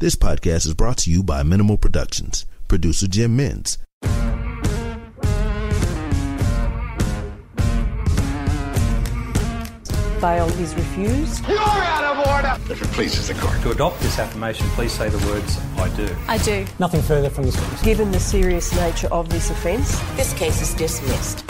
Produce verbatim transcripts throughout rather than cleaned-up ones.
This podcast is brought to you by Minimal Productions. Producer Jim Minns. Bail is refused. You're out of order! If it pleases the court. To adopt this affirmation, please say the words, I do. I do. Nothing further from this case. Given the serious nature of this offence, this case is dismissed.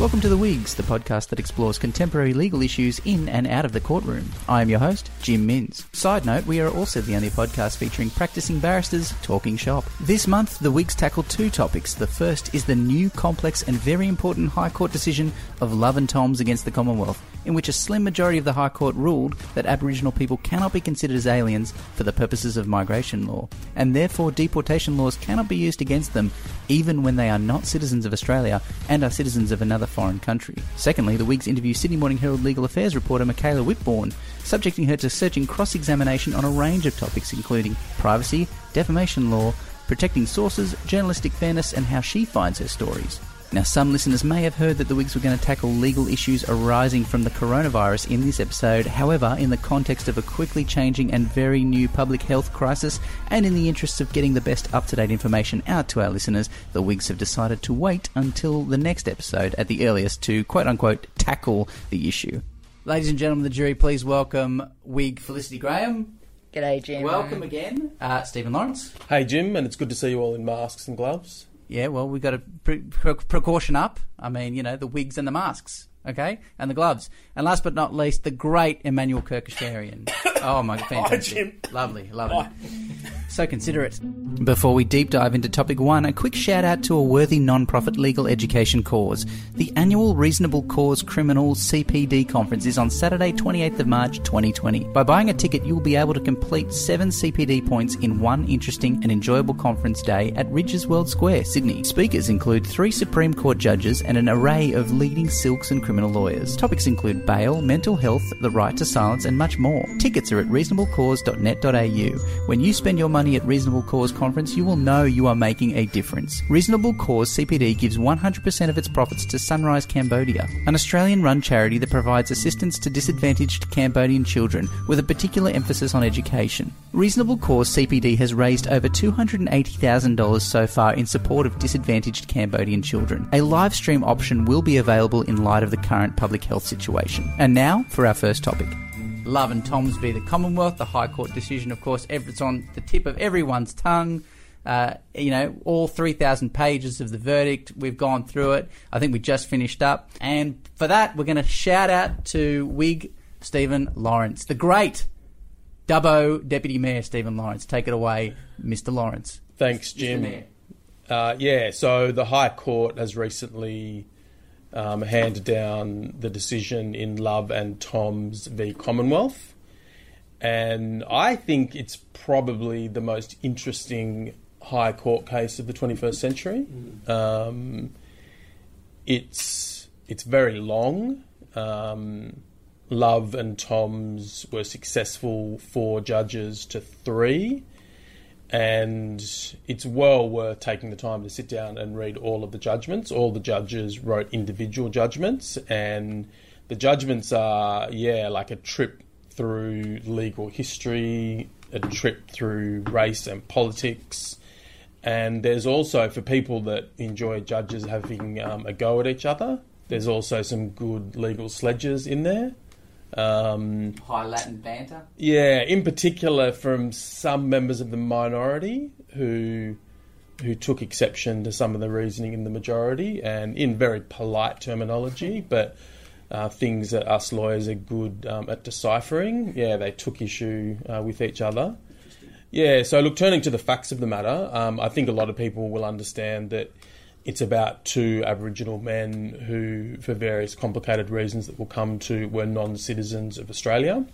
Welcome to The Wigs, the podcast that explores contemporary legal issues in and out of the courtroom. I am your host, Jim Minns. Side note, we are also the only podcast featuring practicing barristers talking shop. This month, The Wigs tackle two topics. The first is the new, complex and very important High Court decision of Love and Thoms against the Commonwealth, in which a slim majority of the High Court ruled that Aboriginal people cannot be considered as aliens for the purposes of migration law, and therefore deportation laws cannot be used against them even when they are not citizens of Australia and are citizens of another foreign country. Secondly, the Wigs interview Sydney Morning Herald legal affairs reporter Michaela Whitbourn, subjecting her to searching cross-examination on a range of topics including privacy, defamation law, protecting sources, journalistic fairness and how she finds her stories. Now, some listeners may have heard that the Wigs were going to tackle legal issues arising from the coronavirus in this episode. However, in the context of a quickly changing and very new public health crisis, and in the interests of getting the best up-to-date information out to our listeners, the Wigs have decided to wait until the next episode at the earliest to, quote-unquote, tackle the issue. Ladies and gentlemen of the jury, please welcome Wig Felicity Graham. G'day, Jim. Welcome again, uh, Stephen Lawrence. Hey, Jim, and it's good to see you all in masks and gloves. Yeah, well, we've got to pre- pre- precaution up. I mean, you know, the wigs and the masks, okay? And the gloves. And last but not least, the great Emmanuel Kirkasharian. Oh, my, fantastic. Oh, lovely, lovely. Oh. So considerate. Before we deep dive into topic one, a quick shout out to a worthy non-profit legal education cause. The annual Reasonable Cause Criminal C P D Conference is on Saturday, twenty-eighth of March, twenty twenty. By buying a ticket, you will be able to complete seven C P D points in one interesting and enjoyable conference day at Ridges World Square, Sydney. Speakers include three Supreme Court judges and an array of leading silks and criminal lawyers. Topics include bail, mental health, the right to silence, and much more. Tickets are at reasonable cause dot net dot a u. When you spend your money at Reasonable Cause Conference, you will know you are making a difference. Reasonable Cause C P D gives one hundred percent of its profits to Sunrise Cambodia, an Australian-run charity that provides assistance to disadvantaged Cambodian children with a particular emphasis on education. Reasonable Cause C P D has raised over two hundred eighty thousand dollars so far in support of disadvantaged Cambodian children. A live stream option will be available in light of the current public health situation. And now for our first topic. Love and Thoms v the Commonwealth, the High Court decision, of course, it's on the tip of everyone's tongue. Uh, you know, all three thousand pages of the verdict, we've gone through it. I think we just finished up. And for that, we're going to shout out to Wig Stephen Lawrence, the great Dubbo Deputy Mayor Stephen Lawrence. Take it away, Mister Lawrence. Thanks, Jim. Uh, yeah, so the High Court has recently Um, handed down the decision in Love and Thoms v Commonwealth. And I think it's probably the most interesting High Court case of the twenty-first century. Um, it's it's very long. Um, Love and Thoms were successful four judges to three. And it's well worth taking the time to sit down and read all of the judgments. All the judges wrote individual judgments, and the judgments are, yeah, like a trip through legal history, a trip through race and politics. And there's also, for people that enjoy judges having um, a go at each other, there's also some good legal sledges in there. Um, High Latin banter? Yeah, in particular from some members of the minority who who took exception to some of the reasoning in the majority, and in very polite terminology, but uh, things that us lawyers are good um, at deciphering. Yeah, they took issue uh, with each other. Yeah, so look, turning to the facts of the matter, um, I think a lot of people will understand that it's about two Aboriginal men who, for various complicated reasons that we'll come to, were non-citizens of Australia,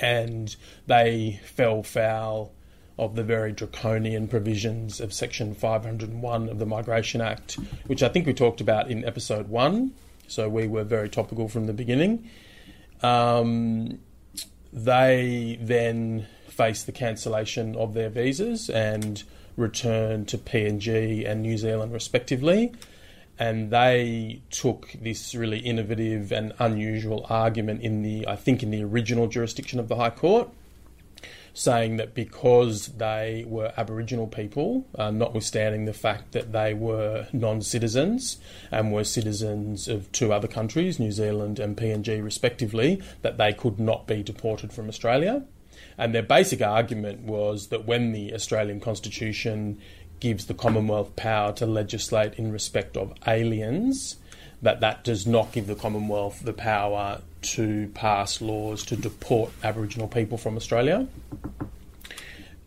and they fell foul of the very draconian provisions of Section five oh one of the Migration Act, which I think we talked about in episode one, so we were very topical from the beginning. Um, they then faced the cancellation of their visas and return to P and G and New Zealand respectively, and they took this really innovative and unusual argument in the, I think, in the original jurisdiction of the High Court, saying that because they were Aboriginal people, uh, notwithstanding the fact that they were non-citizens and were citizens of two other countries, New Zealand and P N G respectively, that they could not be deported from Australia. And their basic argument was that when the Australian Constitution gives the Commonwealth power to legislate in respect of aliens, that that does not give the Commonwealth the power to pass laws to deport Aboriginal people from Australia.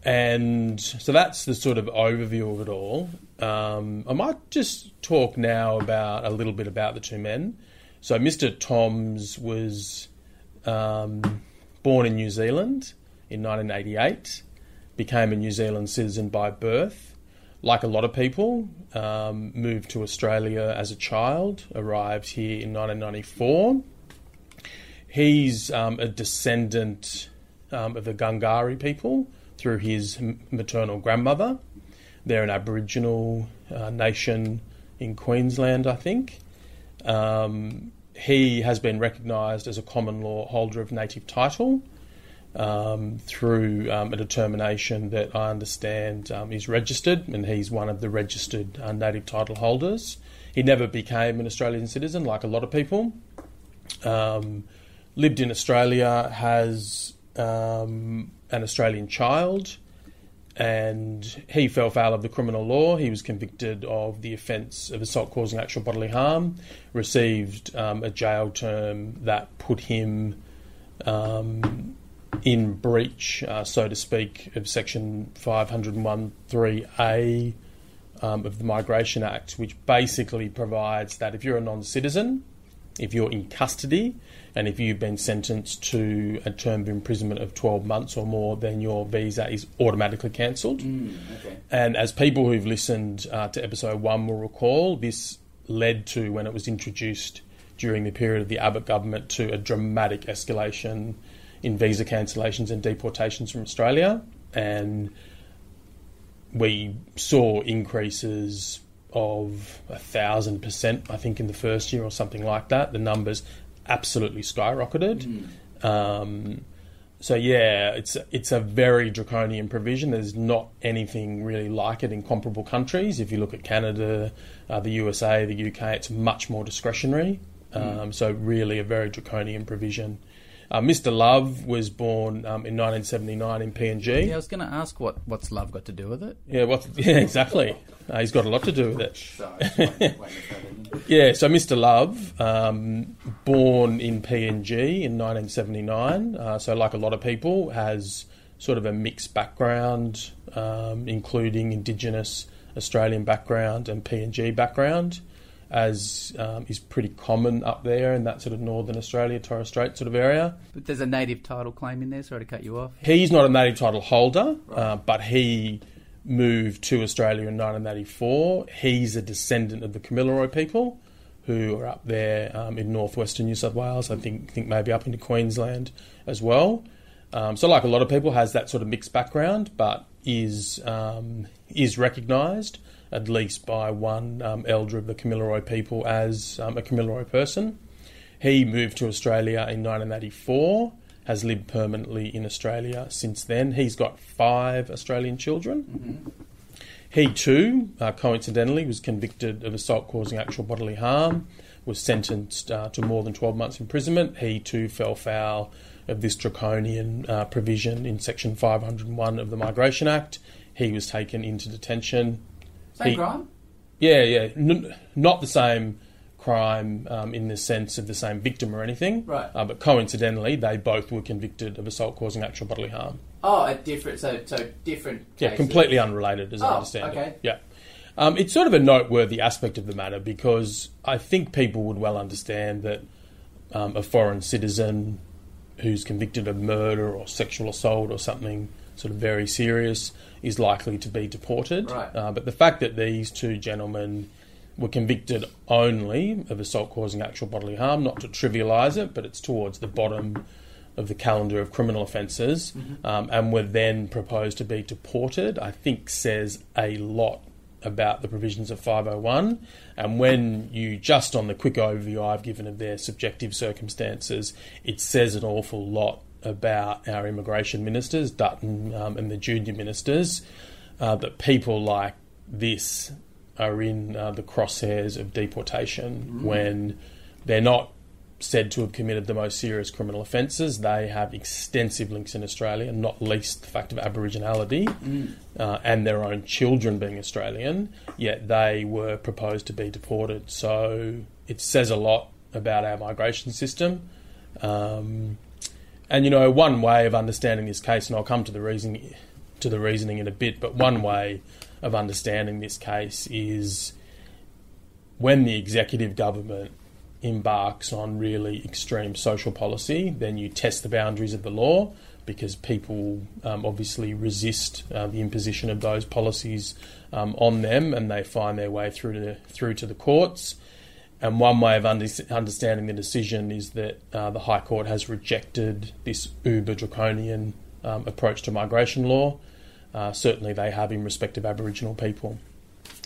And so that's the sort of overview of it all. Um, I might just talk now about a little bit about the two men. So Mister Thoms was um, born in New Zealand in nineteen eighty-eight, became a New Zealand citizen by birth. Like a lot of people, um, moved to Australia as a child, arrived here in nineteen ninety-four. He's um, a descendant um, of the Gunggari people through his maternal grandmother. They're an Aboriginal uh, nation in Queensland, I think. Um, he has been recognised as a common law holder of native title Um, through um, a determination that I understand um, is registered, and he's one of the registered uh, native title holders. He never became an Australian citizen, like a lot of people. Um, lived in Australia, has um, an Australian child, and he fell foul of the criminal law. He was convicted of the offence of assault causing actual bodily harm, received um, a jail term that put him Um, in breach, uh, so to speak, of Section five oh one three A um, of the Migration Act, which basically provides that if you're a non-citizen, if you're in custody, and if you've been sentenced to a term of imprisonment of twelve months or more, then your visa is automatically cancelled. Mm, okay. And as people who've listened uh, to episode one will recall, this led to, when it was introduced during the period of the Abbott government, to a dramatic escalation in visa cancellations and deportations from Australia, and we saw increases of a thousand percent, I think, in the first year or something like that. The numbers absolutely skyrocketed. Mm. Um, so yeah, it's it's a very draconian provision. There's not anything really like it in comparable countries. If you look at Canada, uh, the U S A, the U K, it's much more discretionary. Um, mm. So really, a very draconian provision. Uh, Mister Love was born um, in nineteen seventy-nine in P N G. Yeah, I was going to ask what, what's Love got to do with it? Yeah, what's, yeah exactly. Uh, he's got a lot to do with it. Yeah, so Mister Love, um, born in P N G in nineteen seventy-nine, uh, so like a lot of people, has sort of a mixed background, um, including Indigenous Australian background and P N G background, as um, is pretty common up there in that sort of northern Australia, Torres Strait sort of area. But there's a native title claim in there, sorry to cut you off. He's not a native title holder, right. uh, but he moved to Australia in nineteen eighty-four. He's a descendant of the Kamilaroi people who are up there um, in northwestern New South Wales, I think, think maybe up into Queensland as well. Um, so like a lot of people, has that sort of mixed background, but is um, is recognised at least by one um, elder of the Kamilaroi people as um, a Kamilaroi person. He moved to Australia in nineteen eighty-four, has lived permanently in Australia since then. He's got five Australian children. Mm-hmm. He too, uh, coincidentally, was convicted of assault causing actual bodily harm, was sentenced uh, to more than twelve months imprisonment. He too fell foul of this draconian uh, provision in Section five oh one of the Migration Act. He was taken into detention. Same he, crime? Yeah, yeah. N- not the same crime um, in the sense of the same victim or anything. Right. Uh, but coincidentally, they both were convicted of assault causing actual bodily harm. Oh, a different... So, so different cases. Yeah, completely unrelated, as oh, I understand okay. it. Yeah. Um, it's sort of a noteworthy aspect of the matter because I think people would well understand that um, a foreign citizen who's convicted of murder or sexual assault or something sort of very serious is likely to be deported. Right. Uh, but the fact that these two gentlemen were convicted only of assault causing actual bodily harm, not to trivialise it, but it's towards the bottom of the calendar of criminal offences, mm-hmm. um, and were then proposed to be deported, I think says a lot about the provisions of five oh one, and when you just on the quick overview I've given of their subjective circumstances, it says an awful lot about our immigration ministers, Dutton um, and the junior ministers, uh, that people like this are in uh, the crosshairs of deportation mm-hmm. when they're not said to have committed the most serious criminal offences. They have extensive links in Australia, not least the fact of Aboriginality mm. uh, and their own children being Australian, yet they were proposed to be deported. So it says a lot about our migration system. Um, and, you know, one way of understanding this case, and I'll come to the reason, to the reasoning in a bit, but one way of understanding this case is when the executive government embarks on really extreme social policy, then you test the boundaries of the law, because people um, obviously resist uh, the imposition of those policies um, on them, and they find their way through to the, through to the courts. And one way of under- understanding the decision is that uh, the High Court has rejected this uber draconian um, approach to migration law. Uh, certainly they have in respect of Aboriginal people.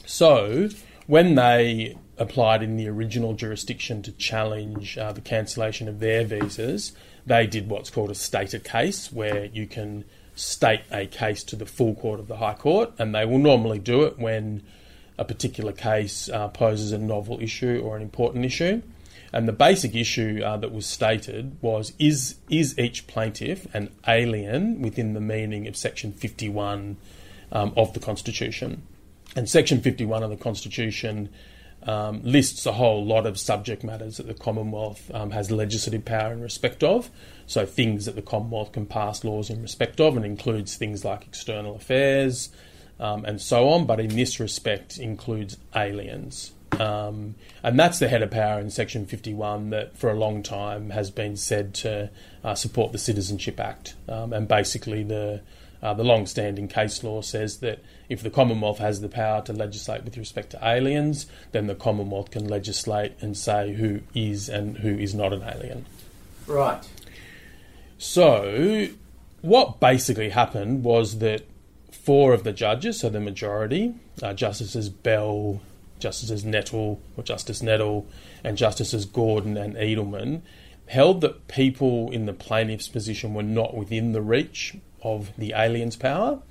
So when they applied in the original jurisdiction to challenge uh, the cancellation of their visas, they did what's called a stater case, where you can state a case to the full court of the High Court, and they will normally do it when a particular case uh, poses a novel issue or an important issue. And the basic issue uh, that was stated was, is is each plaintiff an alien within the meaning of Section fifty-one um, of the Constitution? And Section fifty-one of the Constitution um, lists a whole lot of subject matters that the Commonwealth um, has legislative power in respect of, so things that the Commonwealth can pass laws in respect of, and includes things like external affairs um, and so on, but in this respect includes aliens. Um, and that's the head of power in Section fifty-one that for a long time has been said to uh, support the Citizenship Act. Um, and basically the uh, the long-standing case law says that if the Commonwealth has the power to legislate with respect to aliens, then the Commonwealth can legislate and say who is and who is not an alien. Right. So what basically happened was that four of the judges, so the majority, uh, Justices Bell, Justices Nettle or Justice Nettle and Justices Gordon and Edelman, held that people in the plaintiff's position were not within the reach of the alien's power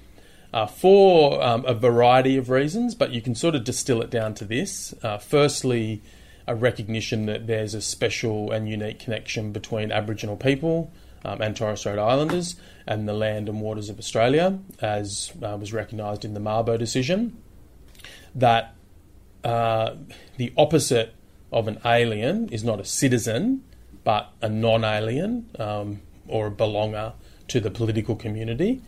uh, for um, a variety of reasons, but you can sort of distill it down to this. Uh, firstly, a recognition that there's a special and unique connection between Aboriginal people um, and Torres Strait Islanders and the land and waters of Australia, as uh, was recognised in the Mabo decision, that Uh, the opposite of an alien is not a citizen, but a non-alien um, or a belonger to the political community.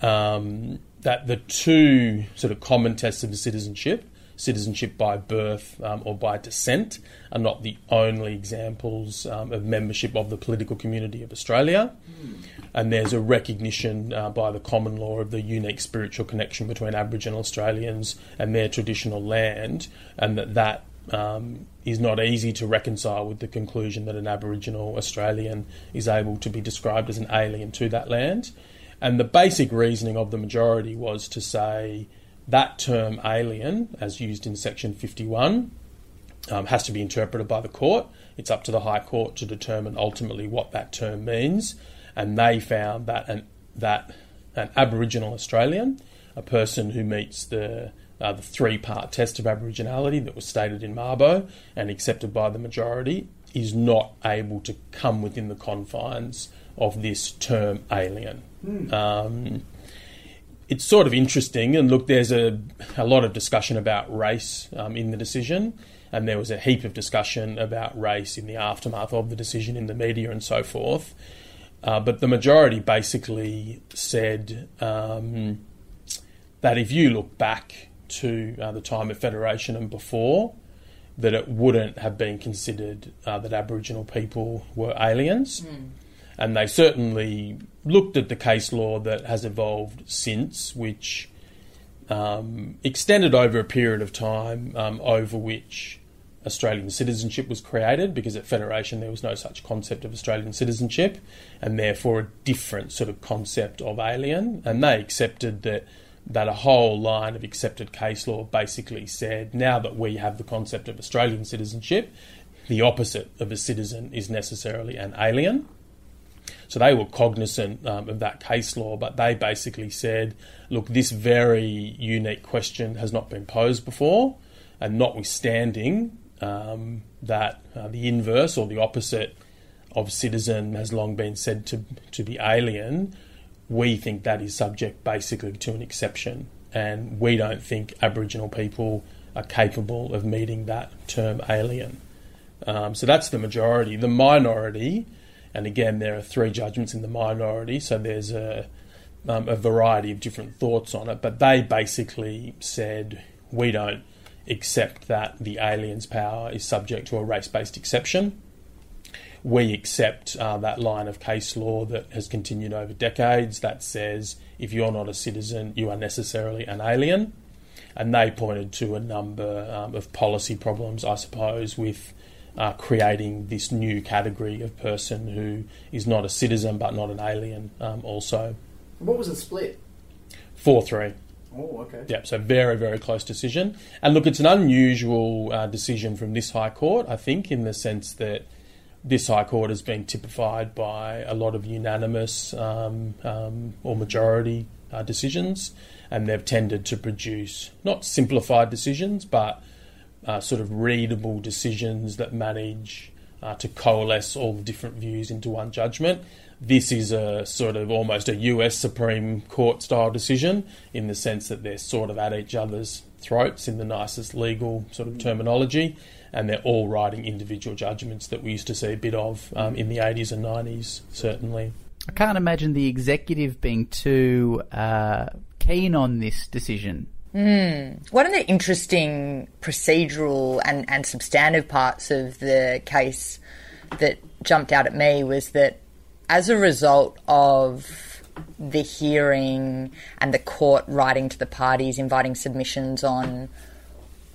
Um, that the two sort of common tests of citizenship, citizenship by birth um, or by descent, are not the only examples um, of membership of the political community of Australia. Mm. And there's a recognition uh, by the common law of the unique spiritual connection between Aboriginal Australians and their traditional land, and that that um, is not easy to reconcile with the conclusion that an Aboriginal Australian is able to be described as an alien to that land. And the basic reasoning of the majority was to say that term alien, as used in Section fifty-one, um, has to be interpreted by the court. It's up to the High Court to determine ultimately what that term means. And they found that an that an Aboriginal Australian, a person who meets the uh, the three-part test of Aboriginality that was stated in Mabo and accepted by the majority, is not able to come within the confines of this term alien. Mm. Um, it's sort of interesting, and look, there's a, a lot of discussion about race um, in the decision, and there was a heap of discussion about race in the aftermath of the decision in the media and so forth. Uh, but the majority basically said um, that if you look back to uh, the time of Federation and before, that it wouldn't have been considered uh, that Aboriginal people were aliens. Mm. And they certainly looked at the case law that has evolved since, which um, extended over a period of time um, over which Australian citizenship was created, because at Federation there was no such concept of Australian citizenship, and therefore a different sort of concept of alien. And they accepted that that a whole line of accepted case law basically said, now that we have the concept of Australian citizenship, the opposite of a citizen is necessarily an alien. So they were cognizant um, of that case law, but they basically said, look, this very unique question has not been posed before, and notwithstanding um, that uh, the inverse or the opposite of citizen has long been said to, to be alien, we think that is subject basically to an exception, and we don't think Aboriginal people are capable of meeting that term alien. Um, so that's the majority. The minority, and again there are three judgments in the minority, so there's a, um, a variety of different thoughts on it, but they basically said we don't accept that the alien's power is subject to a race-based exception. We accept uh, that line of case law that has continued over decades that says if you're not a citizen, you are necessarily an alien. And they pointed to a number um, of policy problems, I suppose, with uh, creating this new category of person who is not a citizen but not an alien um, also. What was the split? four three. Oh, okay. Yep, so very, very close decision. And look, it's an unusual uh, decision from this High Court, I think, in the sense that this High Court has been typified by a lot of unanimous um, um, or majority uh, decisions, and they've tended to produce not simplified decisions but uh, sort of readable decisions that manage uh, to coalesce all the different views into one judgment. This is a sort of almost a U S Supreme Court style decision in the sense that they're sort of at each other's throats in the nicest legal sort of terminology, and they're all writing individual judgments that we used to see a bit of um, in the eighties and nineties, certainly. I can't imagine the executive being too uh, keen on this decision. Mm. One of the interesting procedural and, and substantive parts of the case that jumped out at me was that as a result of the hearing and the court writing to the parties, inviting submissions on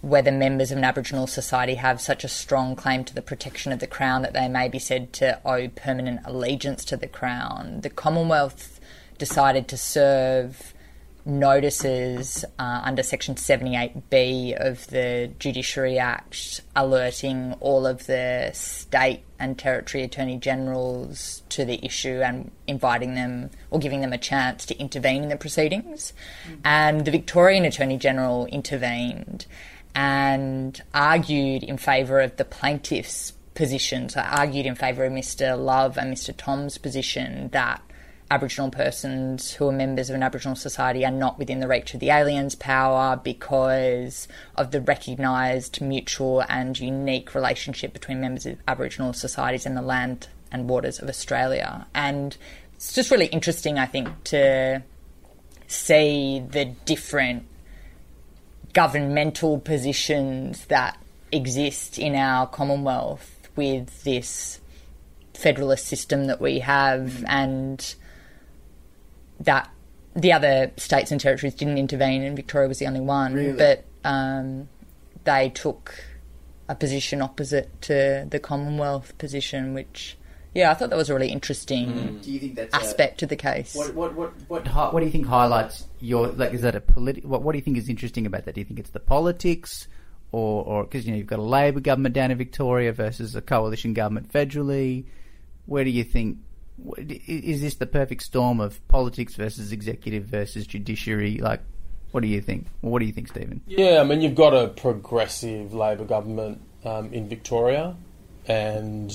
whether members of an Aboriginal society have such a strong claim to the protection of the Crown that they may be said to owe permanent allegiance to the Crown, the Commonwealth decided to serve notices uh, under Section seventy-eight B of the Judiciary Act, alerting all of the state and territory attorney generals to the issue and inviting them or giving them a chance to intervene in the proceedings. Mm-hmm. And the Victorian Attorney General intervened and argued in favour of the plaintiff's position, so argued in favour of Mister Love and Mister Thoms' position that Aboriginal persons who are members of an Aboriginal society are not within the reach of the alien's power because of the recognised mutual and unique relationship between members of Aboriginal societies and the land and waters of Australia. And it's just really interesting, I think, to see the different governmental positions that exist in our Commonwealth with this federalist system that we have, and that the other states and territories didn't intervene and Victoria was the only one. Really? But um, they took a position opposite to the Commonwealth position, which, yeah, I thought that was a really interesting mm. do you think that's aspect a, to the case. What what, what, what, what what do you think highlights your, like, is that a politi- what, what do you think is interesting about that? Do you think it's the politics or, because, you know, you've got a Labor government down in Victoria versus a coalition government federally? Where do you think, is this the perfect storm of politics versus executive versus judiciary? Like, what do you think? Well, what do you think, Stephen? Yeah, I mean, you've got a progressive Labor government um, in Victoria, and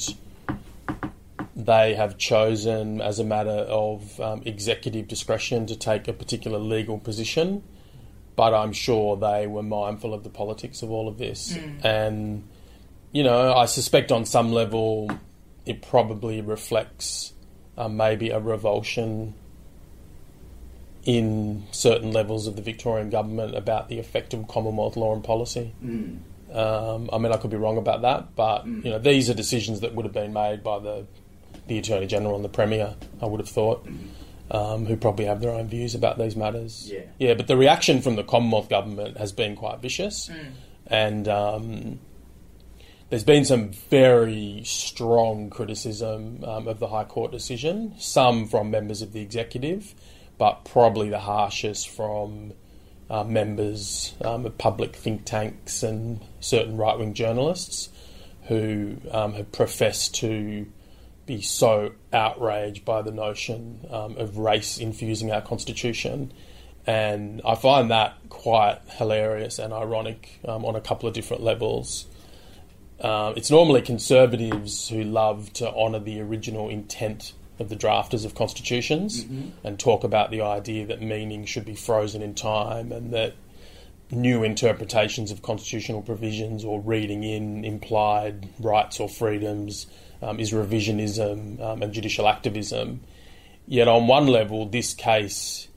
they have chosen, as a matter of um, executive discretion, to take a particular legal position. But I'm sure they were mindful of the politics of all of this. Mm. And, you know, I suspect on some level it probably reflects uh, maybe a revulsion in certain levels of the Victorian government about the effect of Commonwealth law and policy. Mm. Um, I mean, I could be wrong about that, but, mm. you know, these are decisions that would have been made by the, the Attorney General and the Premier, I would have thought, um, who probably have their own views about these matters. Yeah, yeah, but the reaction from the Commonwealth government has been quite vicious. Mm. And Um, There's been some very strong criticism um, of the High Court decision, some from members of the executive, but probably the harshest from uh, members um, of public think tanks and certain right-wing journalists who um, have professed to be so outraged by the notion um, of race infusing our constitution. And I find that quite hilarious and ironic um, on a couple of different levels. Uh, it's normally conservatives who love to honour the original intent of the drafters of constitutions mm-hmm. and talk about the idea that meaning should be frozen in time and that new interpretations of constitutional provisions or reading in implied rights or freedoms um, is revisionism um, and judicial activism. Yet on one level, this case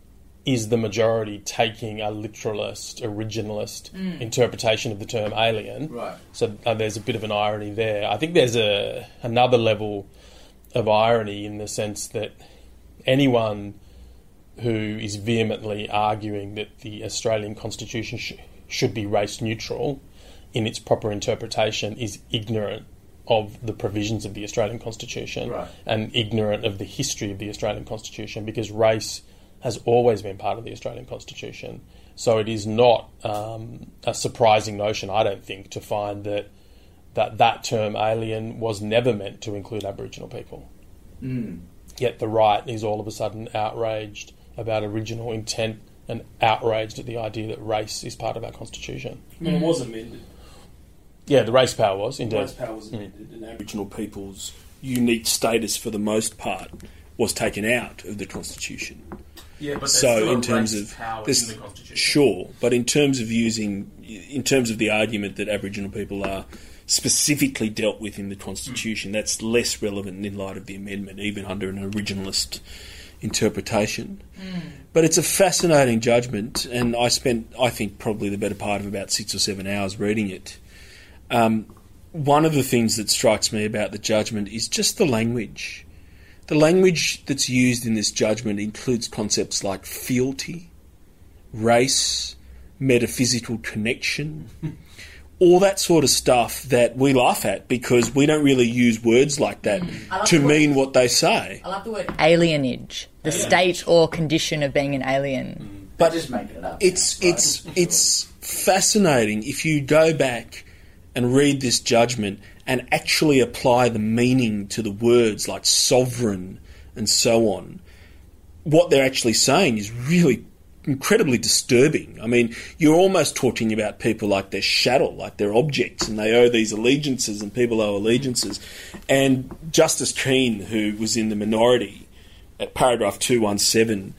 is the majority taking a literalist, originalist mm. interpretation of the term alien. Right. So uh, there's a bit of an irony there. I think there's a another level of irony in the sense that anyone who is vehemently arguing that the Australian Constitution sh- should be race neutral in its proper interpretation is ignorant of the provisions of the Australian Constitution right. and ignorant of the history of the Australian Constitution, because race has always been part of the Australian Constitution. So it is not um, a surprising notion, I don't think, to find that that, that term alien was never meant to include Aboriginal people. Mm. Yet the right is all of a sudden outraged about original intent and outraged at the idea that race is part of our Constitution. Mm. And it was amended. Yeah, the race power was, indeed. The race power was amended, mm. and Aboriginal people's unique status, for the most part, was taken out of the Constitution. Yeah, but so in terms of power in the Constitution. Sure, but in terms of using, in terms of the argument that Aboriginal people are specifically dealt with in the Constitution, mm. that's less relevant in light of the amendment, even under an originalist interpretation. Mm. But it's a fascinating judgment, and I spent, I think, probably the better part of about six or seven hours reading it. Um, one of the things that strikes me about the judgment is just the language. The language that's used in this judgment includes concepts like fealty, race, metaphysical connection, all that sort of stuff that we laugh at because we don't really use words like that like to mean word, what they say. I love the word alienage, the yeah. state or condition of being an alien. But just making it up. It's, yeah. it's, it's fascinating if you go back and read this judgment and actually apply the meaning to the words like sovereign and so on. What they're actually saying is really incredibly disturbing. I mean, you're almost talking about people like they're chattel, like they're objects, and they owe these allegiances and people owe allegiances. And Justice Keane, who was in the minority at paragraph two one seven,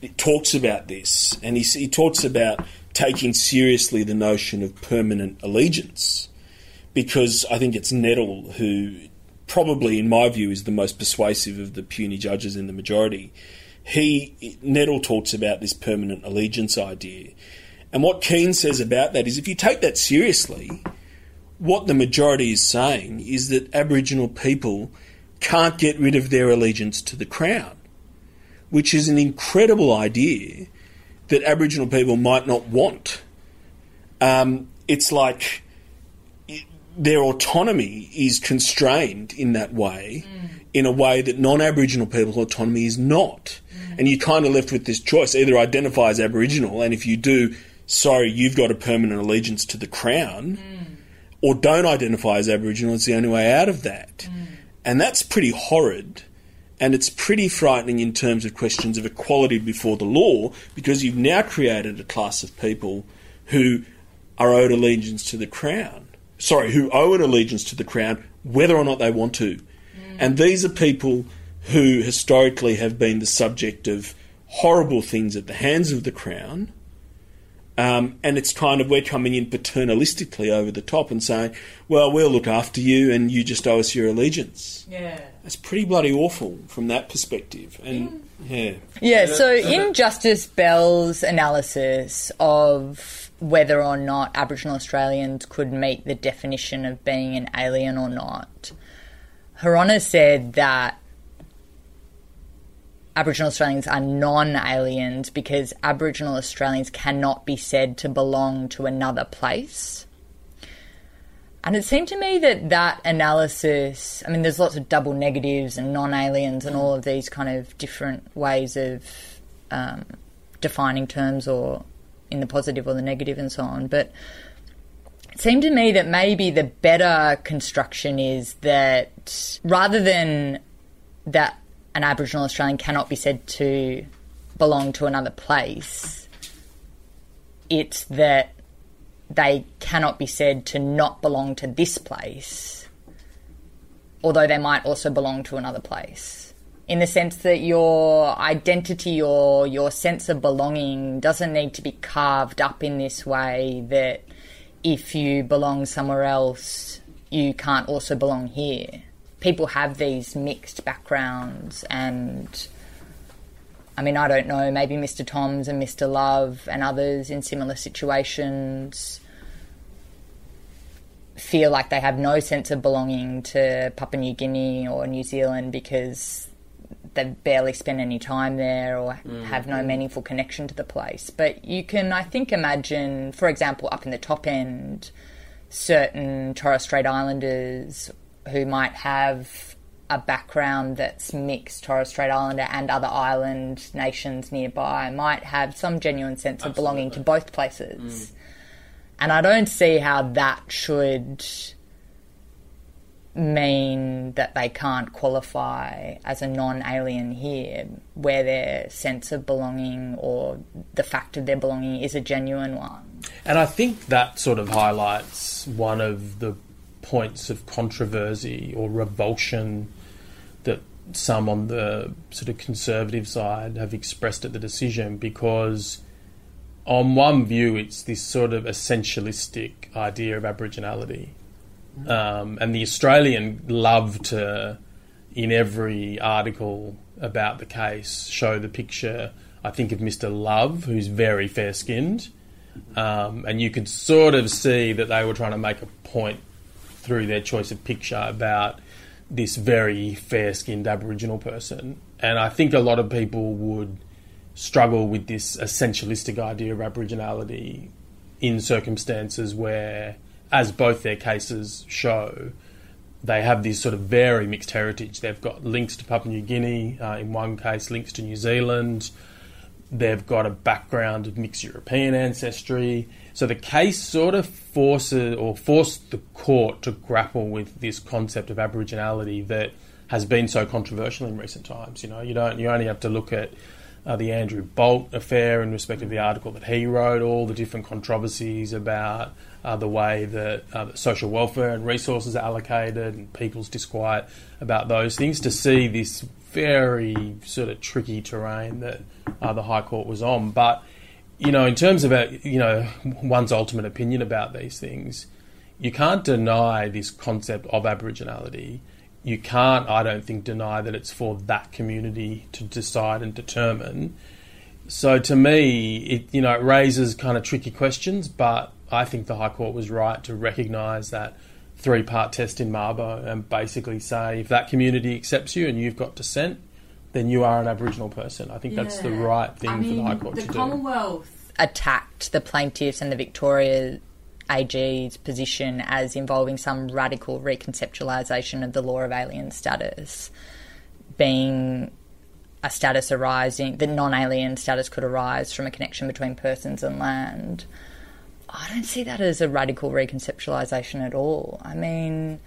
it talks about this, and he, he talks about taking seriously the notion of permanent allegiance, because I think it's Nettle who probably, in my view, is the most persuasive of the puny judges in the majority. He Nettle talks about this permanent allegiance idea. And what Keane says about that is if you take that seriously, what the majority is saying is that Aboriginal people can't get rid of their allegiance to the Crown, which is an incredible idea that Aboriginal people might not want. Um, it's like their autonomy is constrained in that way, mm. in a way that non-Aboriginal people's autonomy is not. Mm. And you're kind of left with this choice, either identify as Aboriginal, and if you do, sorry, you've got a permanent allegiance to the Crown, mm. or don't identify as Aboriginal, it's the only way out of that. Mm. And that's pretty horrid, and it's pretty frightening in terms of questions of equality before the law, because you've now created a class of people who are owed allegiance to the Crown. Sorry, who owe an allegiance to the Crown, whether or not they want to. Mm. And these are people who historically have been the subject of horrible things at the hands of the Crown. Um, and it's kind of, we're coming in paternalistically over the top and saying, well, we'll look after you and you just owe us your allegiance. Yeah. That's pretty bloody awful from that perspective. And yeah. Yeah, yeah so in Justice Bell's analysis of whether or not Aboriginal Australians could meet the definition of being an alien or not, Her Honour said that Aboriginal Australians are non-aliens because Aboriginal Australians cannot be said to belong to another place. And it seemed to me that that analysis, I mean, there's lots of double negatives and non-aliens and all of these kind of different ways of um, defining terms, or in the positive or the negative and so on. But it seemed to me that maybe the better construction is that rather than that an Aboriginal Australian cannot be said to belong to another place, it's that they cannot be said to not belong to this place, although they might also belong to another place, in the sense that your identity or your sense of belonging doesn't need to be carved up in this way that if you belong somewhere else, you can't also belong here. People have these mixed backgrounds, and I mean, I don't know, maybe Mister Thoms and Mister Love and others in similar situations feel like they have no sense of belonging to Papua New Guinea or New Zealand because they've barely spent any time there or mm-hmm. have no meaningful connection to the place. But you can, I think, imagine, for example, up in the top end, certain Torres Strait Islanders who might have a background that's mixed Torres Strait Islander and other island nations nearby might have some genuine sense Absolutely. Of belonging to both places. Mm. And I don't see how that should mean that they can't qualify as a non-alien here, where their sense of belonging or the fact of their belonging is a genuine one. And I think that sort of highlights one of the points of controversy or revulsion that some on the sort of conservative side have expressed at the decision, because on one view it's this sort of essentialistic idea of Aboriginality. Um, and the Australian loved to, in every article about the case, show the picture, I think, of Mister Love, who's very fair-skinned. Um, and you could sort of see that they were trying to make a point through their choice of picture about this very fair-skinned Aboriginal person. And I think a lot of people would struggle with this essentialistic idea of Aboriginality in circumstances where, as both their cases show, they have this sort of very mixed heritage. They've got links to Papua New Guinea, uh, in one case links to New Zealand. They've got a background of mixed European ancestry. So the case sort of forces or forced the court to grapple with this concept of Aboriginality that has been so controversial in recent times. You know, you don't, you only have to look at Uh, the Andrew Bolt affair in respect of the article that he wrote, all the different controversies about uh, the way that uh, social welfare and resources are allocated and people's disquiet about those things, to see this very sort of tricky terrain that uh, the High Court was on. But, you know, in terms of, uh, you know, one's ultimate opinion about these things, you can't deny this concept of Aboriginality. You can't, I don't think, deny that it's for that community to decide and determine. So to me, it, you know, it raises kind of tricky questions, but I think the High Court was right to recognise that three-part test in Mabo and basically say if that community accepts you and you've got dissent, then you are an Aboriginal person. I think yeah. that's the right thing I mean, for the High Court the to do. The Commonwealth attacked the plaintiffs and the Victoria A G's position as involving some radical reconceptualisation of the law of alien status, being a status arising, that non-alien status could arise from a connection between persons and land. I don't see that as a radical reconceptualisation at all. I mean,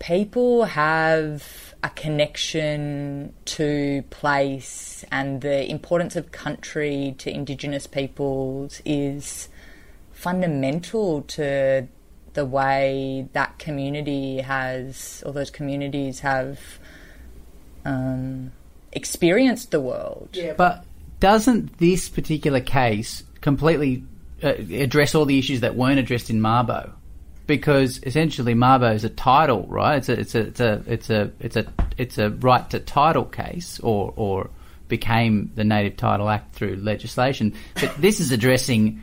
people have a connection to place, and the importance of country to Indigenous peoples is fundamental to the way that community has, or those communities have, um, experienced the world. Yeah, but doesn't this particular case completely uh, address all the issues that weren't addressed in Mabo? Because essentially Mabo is a title, right? It's a, it's a, it's a, it's a, it's a, it's a right to title case, or or became the Native Title Act through legislation. But this is addressing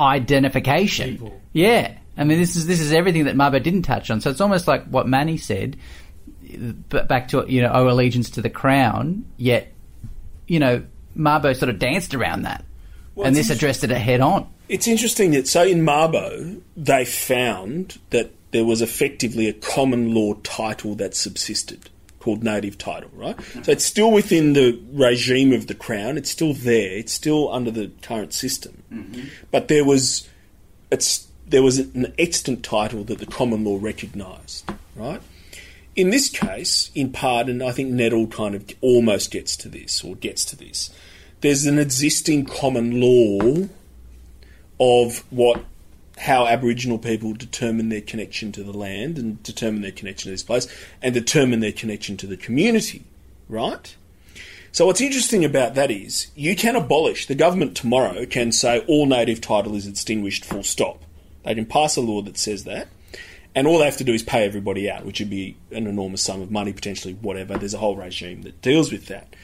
identification. People. Yeah. I mean, this is this is everything that Mabo didn't touch on. So it's almost like what Manny said, but back to, you know, owe allegiance to the crown, yet, you know, Mabo sort of danced around that. Well, and this addressed it head on. It's interesting that, so in Mabo, they found that there was effectively a common law title that subsisted, called native title, right? So it's still within the regime of the Crown. It's still there. It's still under the current system. Mm-hmm. But there was it's, there was an extant title that the common law recognised, right? In this case, in part, and I think Nettle kind of almost gets to this or gets to this, there's an existing common law of what how Aboriginal people determine their connection to the land and determine their connection to this place and determine their connection to the community, right? So what's interesting about that is you can abolish, the government tomorrow can say all native title is extinguished full stop. They can pass a law that says that. And all they have to do is pay everybody out, which would be an enormous sum of money, potentially, whatever. There's a whole regime that deals with that.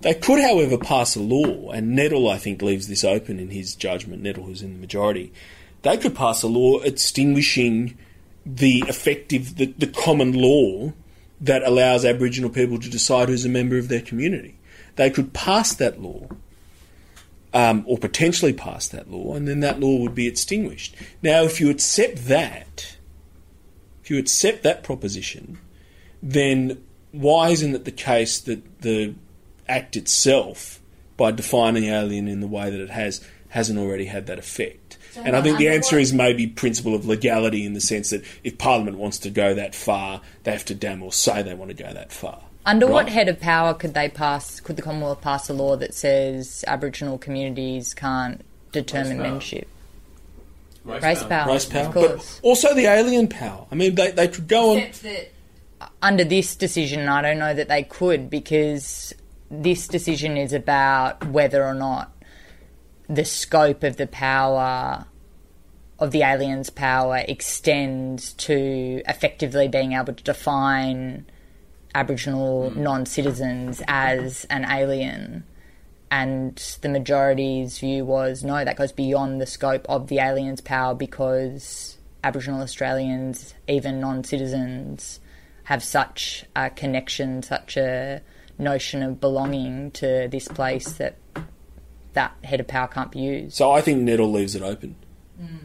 They could, however, pass a law, and Nettle, I think, leaves this open in his judgment, Nettle, who's in the majority. They could pass a law extinguishing the effective, the, the common law that allows Aboriginal people to decide who's a member of their community. They could pass that law. Um, or potentially pass that law, and then that law would be extinguished. Now, if you accept that, if you accept that proposition, then why isn't it the case that the Act itself, by defining alien in the way that it has, hasn't already had that effect? So and I think the answer is maybe principle of legality, in the sense that if Parliament wants to go that far, they have to damn or say they want to go that far. Under right. What head of power could they pass? Could the Commonwealth pass a law that says Aboriginal communities can't determine membership? Race, Race power. power. Race power. Of course. But also the alien power. I mean, they they could go Except on. That under this decision, I don't know that they could, because this decision is about whether or not the scope of the power of the alien's power extends to effectively being able to define Aboriginal non-citizens as an alien, and the majority's view was no, that goes beyond the scope of the alien's power, because Aboriginal Australians, even non-citizens, have such a connection, such a notion of belonging to this place that that head of power can't be used. So I think Nettle leaves it open. Mm.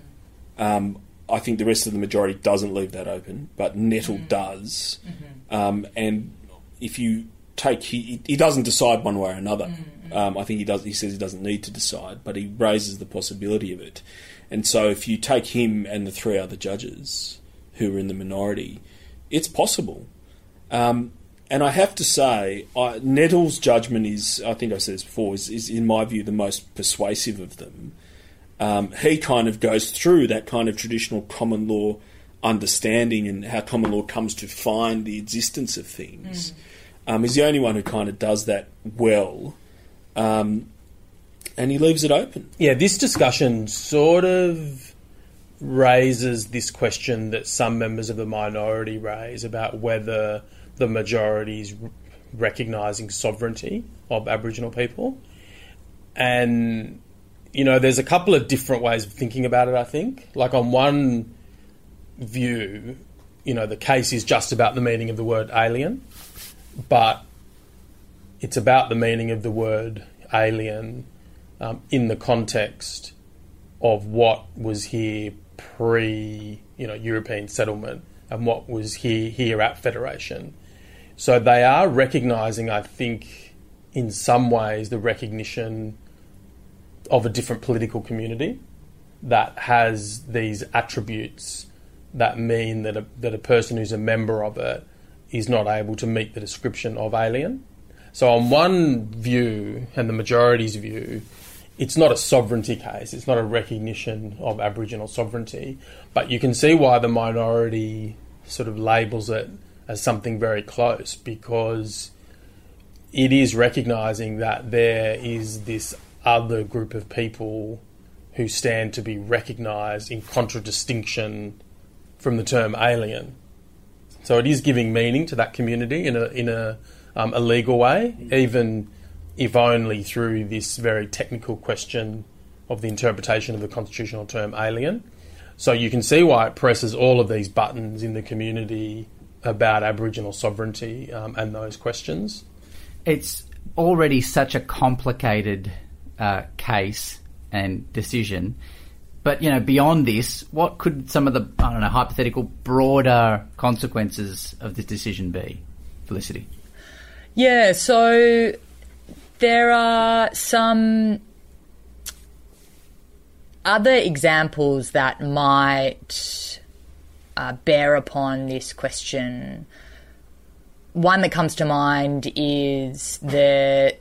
Um, I think the rest of the majority doesn't leave that open, but Nettle mm. does. Mm-hmm. Um, and if you take... He, he doesn't decide one way or another. Mm-hmm. Um, I think he does. He says he doesn't need to decide, but he raises the possibility of it. And so if you take him and the three other judges who are in the minority, it's possible. Um, and I have to say, I, Nettle's judgment is, I think I said this before, is, is in my view the most persuasive of them. Um, he kind of goes through that kind of traditional common law understanding and how common law comes to find the existence of things. Mm. Um, he's the only one who kind of does that well, um, and he leaves it open. Yeah, this discussion sort of raises this question that some members of the minority raise about whether the majority is r- recognising sovereignty of Aboriginal people. And you know, there's a couple of different ways of thinking about it, I think. Like, on one view, you know, the case is just about the meaning of the word alien, but it's about the meaning of the word alien um, in the context of what was here pre, you know, European settlement and what was here, here at Federation. So they are recognising, I think, in some ways, the recognition of a different political community that has these attributes that mean that a, that a person who's a member of it is not able to meet the description of alien. So on one view, and the majority's view, it's not a sovereignty case. It's not a recognition of Aboriginal sovereignty. But you can see why the minority sort of labels it as something very close, because it is recognising that there is this other group of people who stand to be recognised in contradistinction from the term alien. So it is giving meaning to that community in a in a, um, a legal way, even if only through this very technical question of the interpretation of the constitutional term alien. So you can see why it presses all of these buttons in the community about Aboriginal sovereignty um, and those questions. It's already such a complicated Uh, case and decision, but you know, beyond this, what could some of the I don't know hypothetical broader consequences of this decision be? Felicity? Yeah, so there are some other examples that might uh, bear upon this question. One that comes to mind is the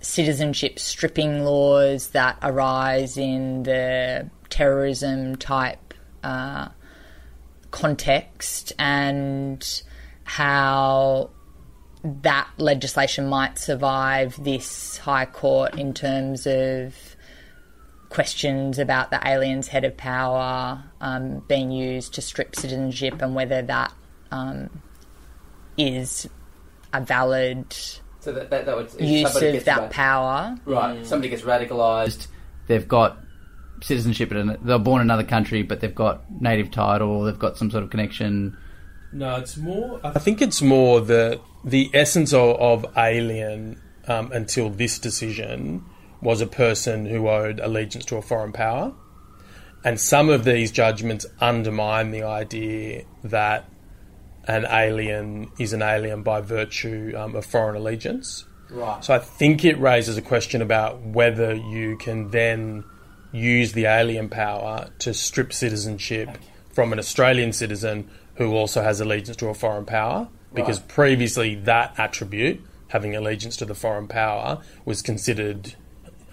citizenship stripping laws that arise in the terrorism-type uh, context, and how that legislation might survive this High Court in terms of questions about the alien's head of power um, being used to strip citizenship, and whether that um, is a valid so that, that, that would, use of that radical power. Right, mm. Somebody gets radicalised, they've got citizenship, in, they're born in another country, but they've got native title, they've got some sort of connection. No, it's more... I think it's more the the essence of, of alien um, until this decision was a person who owed allegiance to a foreign power. And some of these judgments undermine the idea that an alien is an alien by virtue um, of foreign allegiance. Right. So I think it raises a question about whether you can then use the alien power to strip citizenship okay. from an Australian citizen who also has allegiance to a foreign power, because right. previously that attribute, having allegiance to the foreign power, was considered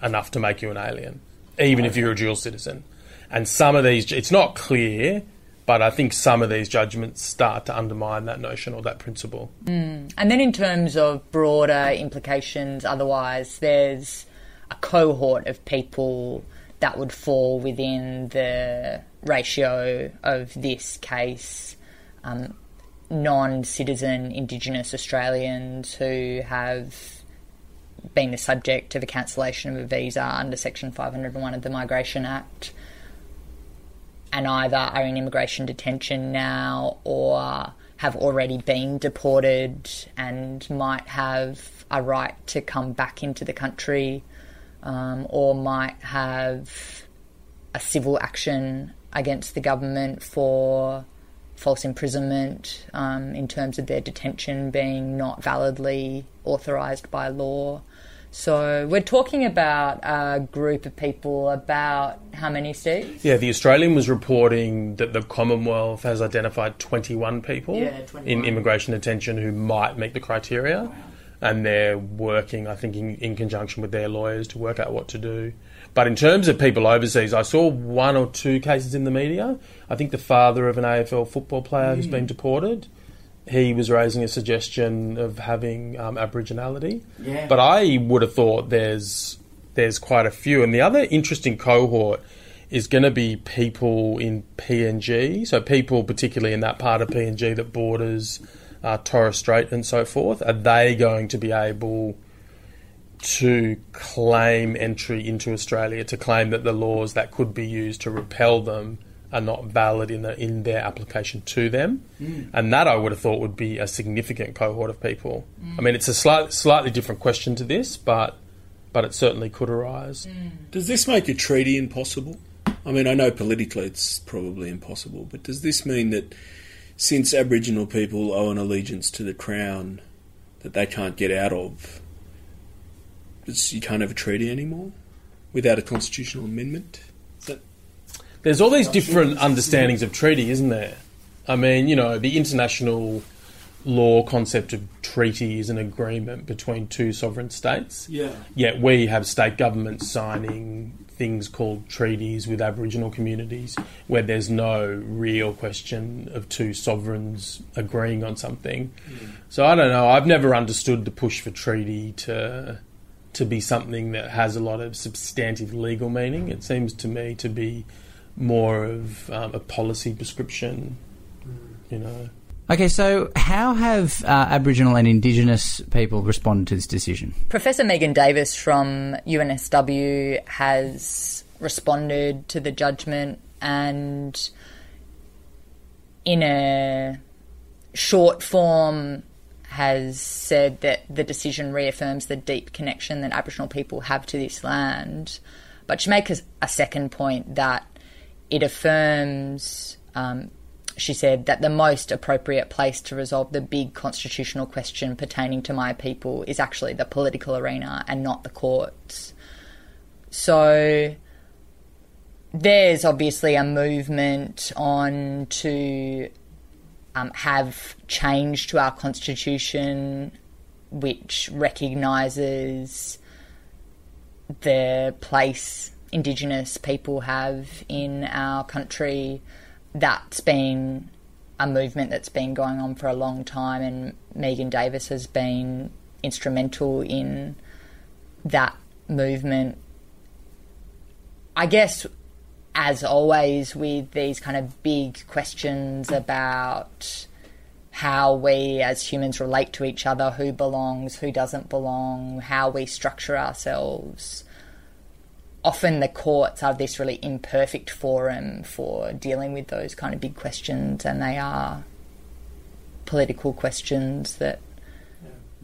enough to make you an alien, even okay. if you're a dual citizen. And some of these, it's not clear, but I think some of these judgments start to undermine that notion or that principle. Mm. And then in terms of broader implications otherwise, there's a cohort of people that would fall within the ratio of this case, um, non-citizen Indigenous Australians who have been the subject of a cancellation of a visa under Section five oh one of the Migration Act, and either are in immigration detention now or have already been deported and might have a right to come back into the country, um, or might have a civil action against the government for false imprisonment um, in terms of their detention being not validly authorised by law. So we're talking about a group of people, about how many, Steve? Yeah, The Australian was reporting that the Commonwealth has identified twenty-one people yeah, twenty-one. in immigration detention who might meet the criteria. Wow. And they're working, I think, in, in conjunction with their lawyers to work out what to do. But in terms of people overseas, I saw one or two cases in the media. I think the father of an A F L football player mm. who's been deported, he was raising a suggestion of having um, Aboriginality. Yeah. But I would have thought there's there's quite a few. And the other interesting cohort is going to be people in P N G, so people particularly in that part of P N G that borders uh, Torres Strait and so forth. Are they going to be able to claim entry into Australia, to claim that the laws that could be used to repel them are not valid in the, in their application to them? Mm. And that, I would have thought, would be a significant cohort of people. Mm. I mean, it's a slight, slightly different question to this, but but it certainly could arise. Mm. Does this make a treaty impossible? I mean, I know politically it's probably impossible, but does this mean that since Aboriginal people owe an allegiance to the Crown that they can't get out of, it's, you can't have a treaty anymore without a constitutional amendment? There's all these different understandings of treaty, isn't there? I mean, you know, the international law concept of treaty is an agreement between two sovereign states. Yeah. Yet we have state governments signing things called treaties with Aboriginal communities where there's no real question of two sovereigns agreeing on something. Mm. So I don't know. I've never understood the push for treaty to to be something that has a lot of substantive legal meaning. It seems to me to be more of um, a policy prescription, you know. Okay, so how have uh, Aboriginal and Indigenous people responded to this decision? Professor Megan Davis from U N S W has responded to the judgment, and in a short form has said that the decision reaffirms the deep connection that Aboriginal people have to this land. But she makes a second point that it affirms um, she said that the most appropriate place to resolve the big constitutional question pertaining to my people is actually the political arena and not the courts. So there's obviously a movement on to um, have change to our constitution which recognises the place Indigenous people have in our country. That's been a movement that's been going on for a long time, and Megan Davis has been instrumental in that movement. I guess, as always, with these kind of big questions about how we as humans relate to each other, who belongs, who doesn't belong, how we structure ourselves, often the courts are this really imperfect forum for dealing with those kind of big questions, and they are political questions that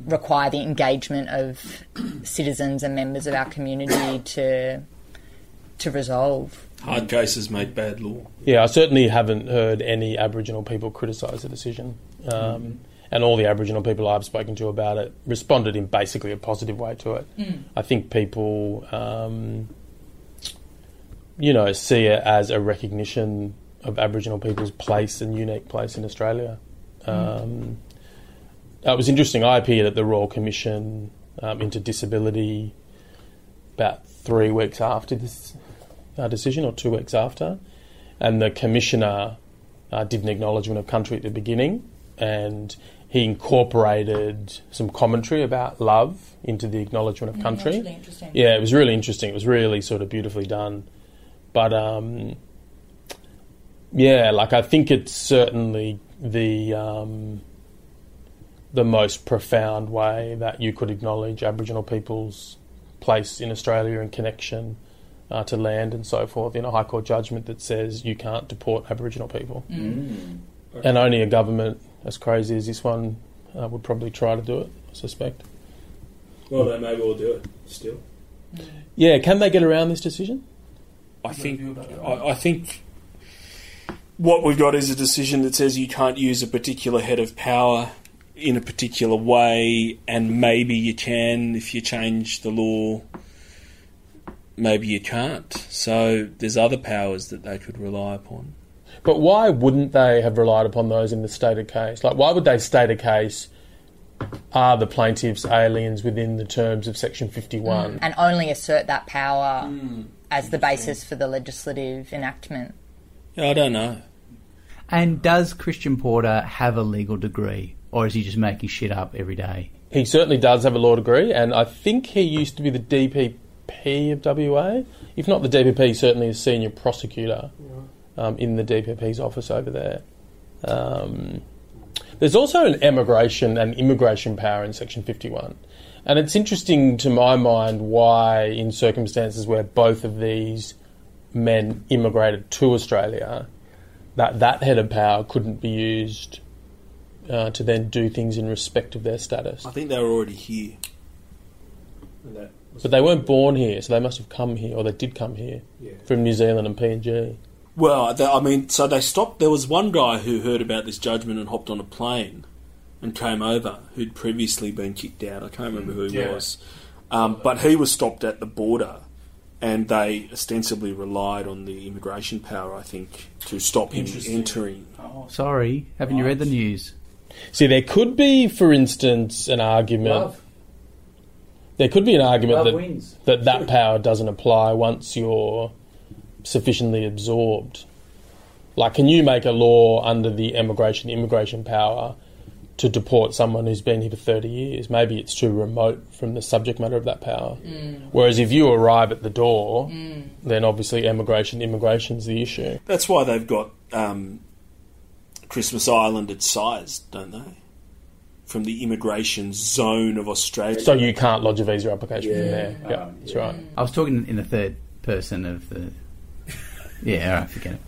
require the engagement of citizens and members of our community to to resolve. Hard cases make bad law. Yeah, I certainly haven't heard any Aboriginal people criticise the decision. Um, mm. And all the Aboriginal people I've spoken to about it responded in basically a positive way to it. Mm. I think people, um, you know, see it as a recognition of Aboriginal people's place and unique place in Australia. Um, mm. It was interesting. I appeared at the Royal Commission um, into Disability about three weeks after this Uh, decision, or two weeks after, and the Commissioner uh, did an acknowledgement of country at the beginning, and he incorporated some commentary about love into the acknowledgement of country. Mm, interesting. Yeah, it was really interesting. It was really sort of beautifully done. But, um, yeah, like I think it's certainly the um, the most profound way that you could acknowledge Aboriginal people's place in Australia and connection Uh, to land and so forth, in a High Court judgment that says you can't deport Aboriginal people. Mm. Okay. And only a government as crazy as this one uh, would probably try to do it, I suspect. Well, they may well do it still. Yeah, can they get around this decision? I think, I, I think what we've got is a decision that says you can't use a particular head of power in a particular way, and maybe you can if you change the law. Maybe you can't. So there's other powers that they could rely upon. But why wouldn't they have relied upon those in the stated case? Like, why would they state a case, are the plaintiffs aliens within the terms of Section fifty-one? Mm. And only assert that power mm. as the basis for the legislative enactment. Yeah, I don't know. And does Christian Porter have a legal degree, or is he just making shit up every day? He certainly does have a law degree, and I think he used to be the D P of W A, if not the D P P, certainly a senior prosecutor um, in the D P P's office over there. Um, there's also an emigration and immigration power in Section fifty-one, and it's interesting to my mind why, in circumstances where both of these men immigrated to Australia, that that head of power couldn't be used uh, to then do things in respect of their status. I think they were already here. And that But they weren't born here, so they must have come here, or they did come here yeah. from New Zealand and P N G. Well, they, I mean, so they stopped. There was one guy who heard about this judgment and hopped on a plane and came over, who'd previously been kicked out. I can't remember who he yeah. was. Um, but he was stopped at the border, and they ostensibly relied on the immigration power, I think, to stop him entering. Oh, sorry, haven't right. you read the news? See, there could be, for instance, an argument... Love. There could be an argument that, that that power doesn't apply once you're sufficiently absorbed. Like, can you make a law under the emigration, immigration power to deport someone who's been here for thirty years? Maybe it's too remote from the subject matter of that power. Mm. Whereas if you arrive at the door, mm. then obviously emigration, immigration's the issue. That's why they've got um, Christmas Island at size, don't they? From the immigration zone of Australia. So you can't lodge a visa application yeah. from there. Yeah, um, that's yeah. right. I was talking in the third person of the... Yeah, all right, forget it.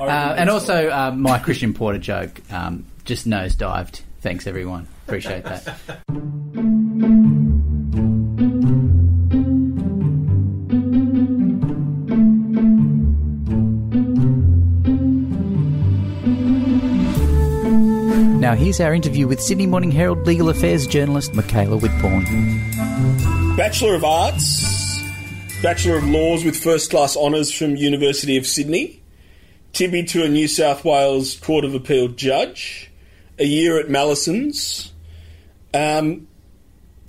Uh, and also uh, my Christian Porter joke, um, just nosedived. Thanks, everyone. Appreciate that. here's our interview with Sydney Morning Herald legal affairs journalist Michaela Whitbourn. Bachelor of Arts, Bachelor of Laws with first class honours from University of Sydney, Tibby to a New South Wales Court of Appeal judge, a year at Mallison's. Um,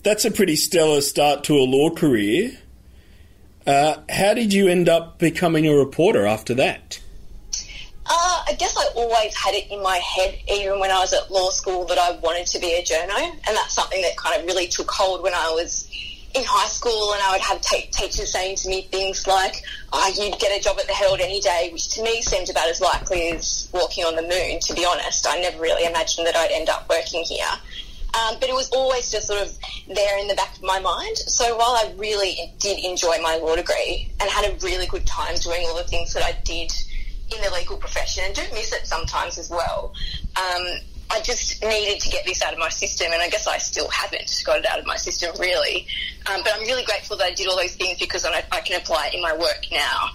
that's a pretty stellar start to a law career. Uh, how did you end up becoming a reporter after that? Uh, I guess I always had it in my head, even when I was at law school, that I wanted to be a journo, and that's something that kind of really took hold when I was in high school, and I would have t- teachers saying to me things like, oh, you'd get a job at the Herald any day, which to me seemed about as likely as walking on the moon, to be honest. I never really imagined that I'd end up working here. Um, but it was always just sort of there in the back of my mind. So while I really did enjoy my law degree and had a really good time doing all the things that I did in the legal profession, and do miss it sometimes as well, um, I just needed to get this out of my system, and I guess I still haven't got it out of my system, really. Um, but I'm really grateful that I did all those things, because I, I can apply it in my work now.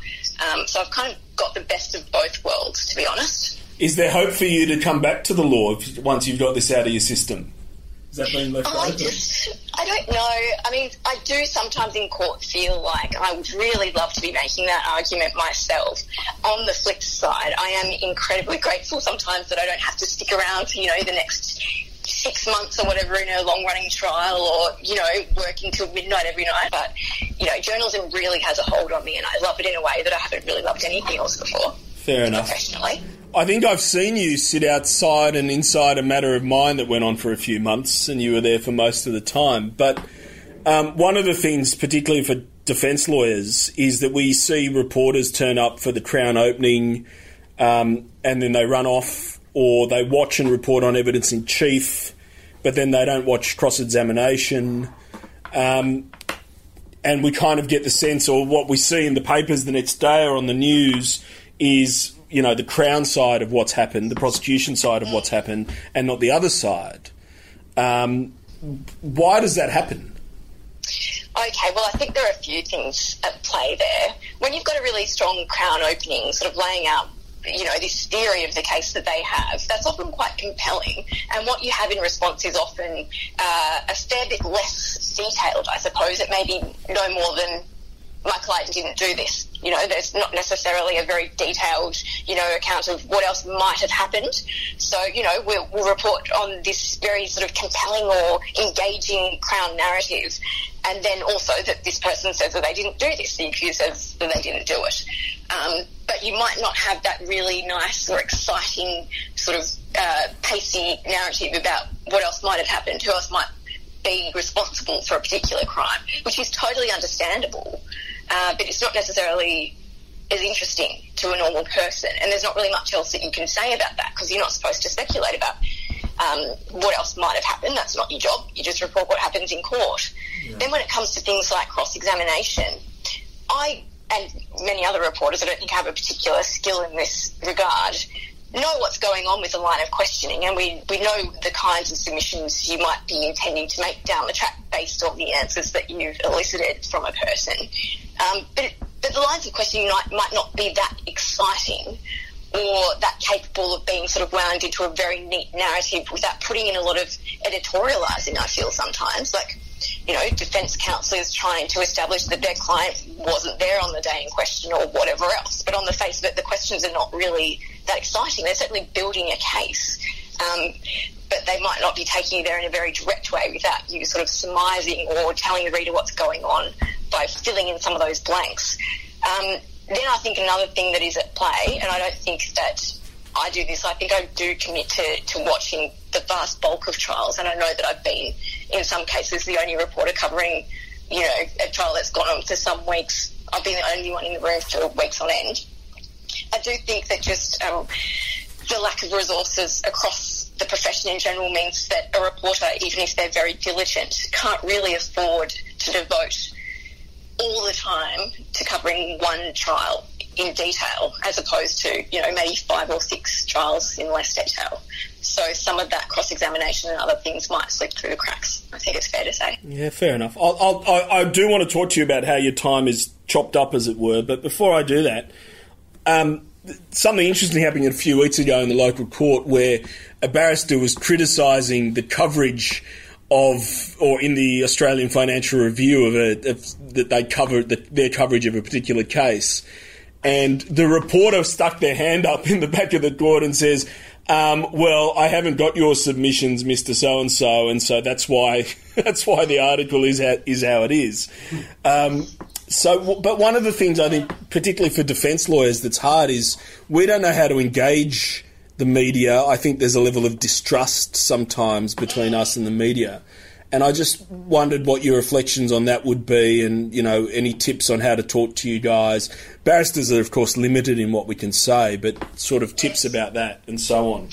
Um, so I've kind of got the best of both worlds, to be honest. Is there hope for you to come back to the law once you've got this out of your system? That being left oh, I, just, I don't know. I mean, I do sometimes in court feel like I would really love to be making that argument myself. On the flip side, I am incredibly grateful sometimes that I don't have to stick around for, you know, the next six months or whatever in a long-running trial, or, you know, working till midnight every night. But, you know, journalism really has a hold on me, and I love it in a way that I haven't really loved anything else before. Fair enough. Professionally. I think I've seen you sit outside and inside A Matter of Mine that went on for a few months, and you were there for most of the time. But um, one of the things, particularly for defence lawyers, is that we see reporters turn up for the Crown opening um, and then they run off, or they watch and report on evidence in chief, but then they don't watch cross-examination. Um, and we kind of get the sense, or what we see in the papers the next day or on the news is, you know, the Crown side of what's happened, the prosecution side of what's happened, and not the other side. Um, why does that happen? Okay, well, I think there are a few things at play there. When you've got a really strong Crown opening, sort of laying out, you know, this theory of the case that they have, that's often quite compelling. And what you have in response is often uh, a fair bit less detailed, I suppose. It may be no more than, my client didn't do this. You know, there's not necessarily a very detailed, you know, account of what else might have happened. So, you know, we'll, we'll report on this very sort of compelling or engaging Crown narrative, and then also that this person says that they didn't do this, the accused says that they didn't do it. Um, but you might not have that really nice or exciting sort of uh, pacey narrative about what else might have happened, who else might be responsible for a particular crime, which is totally understandable. Uh, but it's not necessarily as interesting to a normal person, and there's not really much else that you can say about that, because you're not supposed to speculate about um, what else might have happened. That's not your job. You just report what happens in court. Yeah. Then when it comes to things like cross-examination, I, and many other reporters, I don't think have a particular skill in this regard, know what's going on with the line of questioning, and we, we know the kinds of submissions you might be intending to make down the track based on the answers that you've elicited from a person. Um, but, but the lines of questioning might, might not be that exciting or that capable of being sort of wound into a very neat narrative without putting in a lot of editorialising, I feel sometimes. Like, you know, defence counsel is trying to establish that their client wasn't there on the day in question or whatever else. But on the face of it, the questions are not really that exciting. They're certainly building a case. Um, but they might not be taking you there in a very direct way without you sort of surmising or telling the reader what's going on by filling in some of those blanks. Um, then I think another thing that is at play, and I don't think that I do this, I think I do commit to, to watching the vast bulk of trials, and I know that I've been, in some cases, the only reporter covering, you know, a trial that's gone on for some weeks. I've been the only one in the room for weeks on end. I do think that just um, the lack of resources across the profession in general means that a reporter, even if they're very diligent, can't really afford to devote all the time to covering one trial in detail, as opposed to, you know, maybe five or six trials in less detail. So some of that cross-examination and other things might slip through the cracks, I think it's fair to say. Yeah, fair enough. I'll, I'll, I do want to talk to you about how your time is chopped up, as it were, but before I do that, um, something interesting happening a few weeks ago in the local court where a barrister was criticising the coverage of, or in the Australian Financial Review, of a of, that they covered the, their coverage of a particular case. And the reporter stuck their hand up in the back of the court and says, um, well, I haven't got your submissions, Mister So-and-so, and so that's why that's why the article is how, is how it is. Um, so, but one of the things I think, particularly for defence lawyers, that's hard is we don't know how to engage the media. I think there's a level of distrust sometimes between us and the media. And I just wondered what your reflections on that would be, and, you know, any tips on how to talk to you guys. Barristers are, of course, limited in what we can say, but sort of tips about that and so on.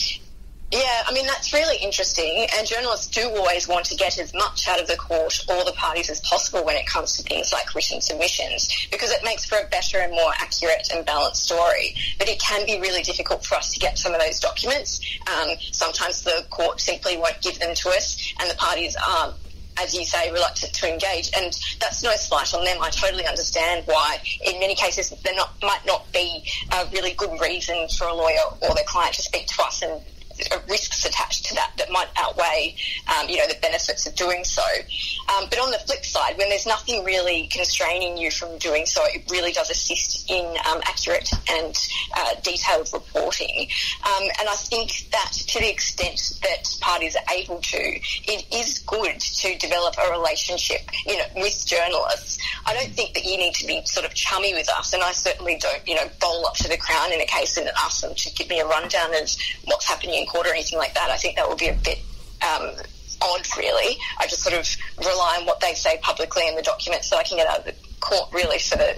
Yeah, I mean, that's really interesting, and journalists do always want to get as much out of the court or the parties as possible when it comes to things like written submissions, because it makes for a better and more accurate and balanced story. But it can be really difficult for us to get some of those documents. Um, sometimes the court simply won't give them to us, and the parties aren't, as you say, reluctant to engage, and that's no slight on them. I totally understand why in many cases there not, might not be a really good reason for a lawyer or their client to speak to us, and risks attached to that that might outweigh, um, you know, the benefits of doing so. Um, but on the flip side, when there's nothing really constraining you from doing so, it really does assist in um, accurate and uh, detailed reporting. Um, and I think that to the extent that parties are able to, it is good to develop a relationship, you know, with journalists. I don't think that you need to be sort of chummy with us, and I certainly don't, you know, bowl up to the Crown in a case and ask them to give me a rundown of what's happening in court or anything like that. I think that would be a bit um, odd, really. I just sort of rely on what they say publicly in the documents that I can get out of the court, really, for the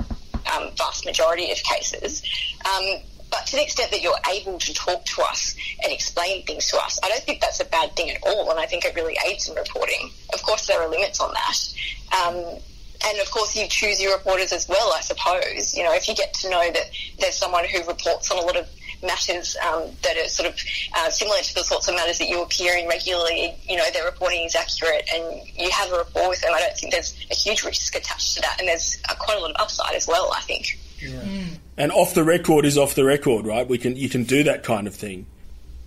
um, vast majority of cases. Um, but to the extent that you're able to talk to us and explain things to us, I don't think that's a bad thing at all, and I think it really aids in reporting. Of course, there are limits on that. Um, And, of course, you choose your reporters as well, I suppose. You know, if you get to know that there's someone who reports on a lot of matters um, that are sort of uh, similar to the sorts of matters that you appear in regularly, you know, their reporting is accurate and you have a rapport with them, I don't think there's a huge risk attached to that. And there's uh, quite a lot of upside as well, I think. Yeah. Mm. And off the record is off the record, right? We can You can do that kind of thing.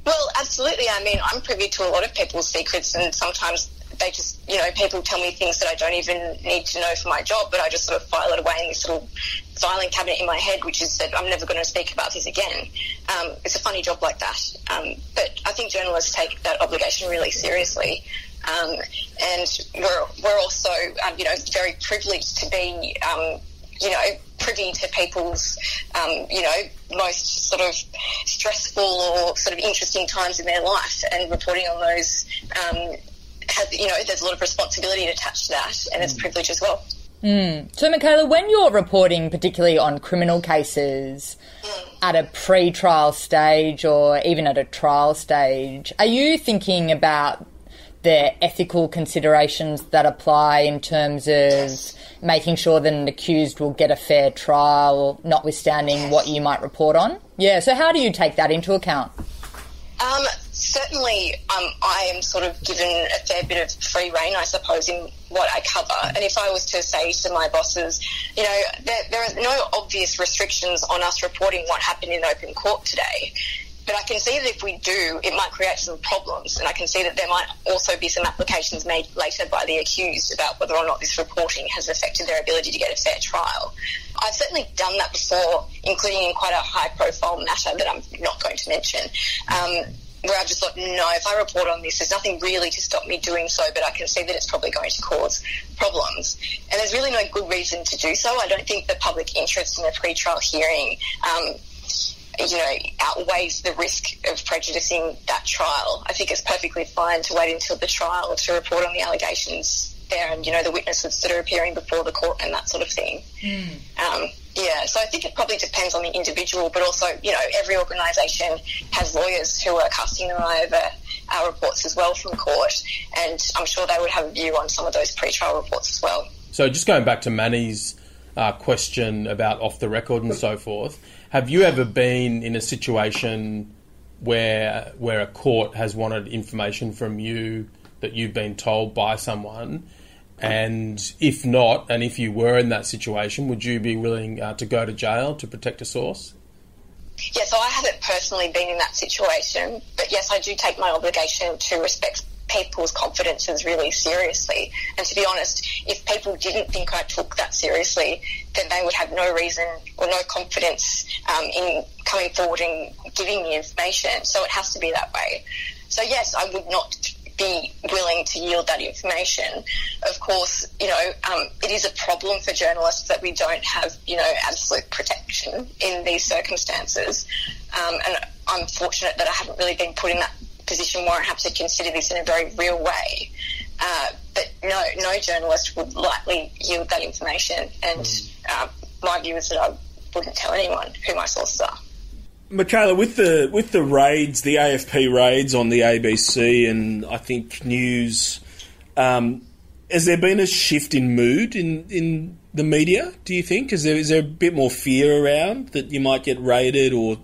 Well, absolutely. I mean, I'm privy to a lot of people's secrets, and sometimes they just, you know, people tell me things that I don't even need to know for my job, but I just sort of file it away in this little filing cabinet in my head, which is that I'm never going to speak about this again. Um, it's a funny job like that. Um, but I think journalists take that obligation really seriously. Um, and we're, we're also, um, you know, very privileged to be, um, you know, privy to people's, um, you know, most sort of stressful or sort of interesting times in their life, and reporting on those um Has, you know, there's a lot of responsibility attached to that, and it's privilege as well. Mm. So, Michaela, when you're reporting particularly on criminal cases mm. at a pre-trial stage or even at a trial stage, are you thinking about the ethical considerations that apply in terms of yes. making sure that an accused will get a fair trial, notwithstanding yes. what you might report on? Yeah, so how do you take that into account? Um... Certainly, um, I am sort of given a fair bit of free rein, I suppose, in what I cover. And if I was to say to my bosses, you know, there, there are no obvious restrictions on us reporting what happened in open court today, but I can see that if we do, it might create some problems, and I can see that there might also be some applications made later by the accused about whether or not this reporting has affected their ability to get a fair trial. I've certainly done that before, including in quite a high-profile matter that I'm not going to mention, um, where I've just thought, no, if I report on this, there's nothing really to stop me doing so, but I can see that it's probably going to cause problems. And there's really no good reason to do so. I don't think the public interest in a pre-trial hearing, um, you know, outweighs the risk of prejudicing that trial. I think it's perfectly fine to wait until the trial to report on the allegations there and, you know, the witnesses that are appearing before the court and that sort of thing. Mm. Um, yeah, so I think it probably depends on the individual, but also, you know, every organisation has lawyers who are casting their eye over our reports as well from court, and I'm sure they would have a view on some of those pre-trial reports as well. So just going back to Manny's uh, question about off the record and so forth, have you ever been in a situation where where a court has wanted information from you that you've been told by someone? And if not, and if you were in that situation, would you be willing uh, to go to jail to protect a source? yeah, so I haven't personally been in that situation, but yes, I do take my obligation to respect people's confidences really seriously. And to be honest, if people didn't think I took that seriously, then they would have no reason or no confidence um, in coming forward and giving me information. So it has to be that way. So yes, I would not be willing to yield that information. Of course, you know, um, it is a problem for journalists that we don't have, you know, absolute protection in these circumstances. Um, and I'm fortunate that I haven't really been put in that position where I have to consider this in a very real way. Uh, but no, no journalist would likely yield that information. And mm. uh, my view is that I wouldn't tell anyone who my sources are. Michaela, with the with the raids, the A F P raids on the A B C and I think News, um, has there been a shift in mood in, in the media, do you think? Is there is there a bit more fear around that you might get raided, or,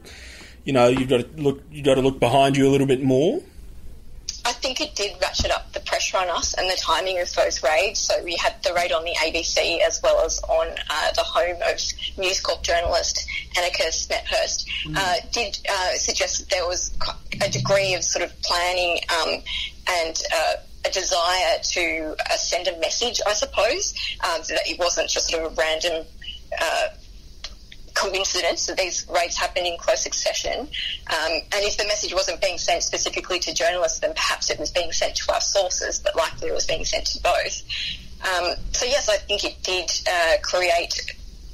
you know, you've got to look you've got to look behind you a little bit more? I think it did ratchet up the pressure on us and the timing of those raids. So we had the raid on the A B C as well as on uh, the home of News Corp journalist Annika Smethurst. Mm. Uh, did uh, suggest that there was a degree of sort of planning um, and uh, a desire to uh, send a message, I suppose, um, so that it wasn't just sort of a random Uh, coincidence that these raids happened in close succession, um, and if the message wasn't being sent specifically to journalists, then perhaps it was being sent to our sources, but likely it was being sent to both. Um, so yes, I think it did uh, create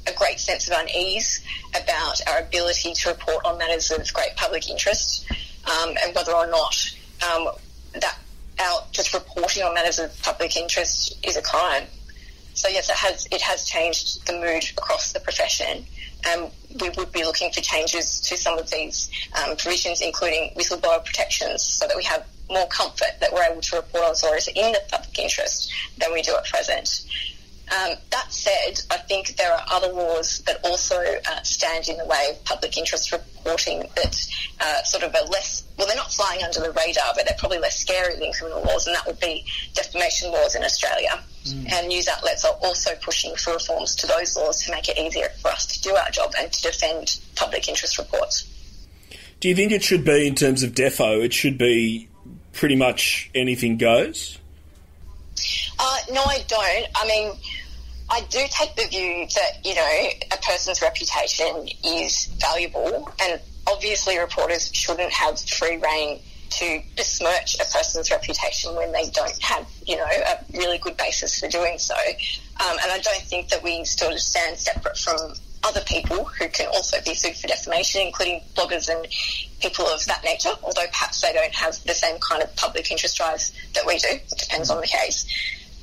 a great sense of unease about our ability to report on matters of great public interest, um, and whether or not um, that out just reporting on matters of public interest is a crime. So yes, it has it has changed the mood across the profession, and we would be looking for changes to some of these um, provisions, including whistleblower protections, so that we have more comfort that we're able to report on stories in the public interest than we do at present. Um, that said, I think there are other laws that also uh, stand in the way of public interest reporting that uh, sort of are less, well, they're not flying under the radar, but they're probably less scary than criminal laws, and that would be defamation laws in Australia. Mm. And news outlets are also pushing for reforms to those laws to make it easier for us to do our job and to defend public interest reports. Do you think it should be, in terms of defo, it should be pretty much anything goes? Uh, no, I don't. I mean, I do take the view that, you know, a person's reputation is valuable, and obviously reporters shouldn't have free rein to besmirch a person's reputation when they don't have, you know, a really good basis for doing so. Um, and I don't think that we sort of stand separate from other people who can also be sued for defamation, including bloggers and people of that nature, although perhaps they don't have the same kind of public interest drives that we do. It depends on the case.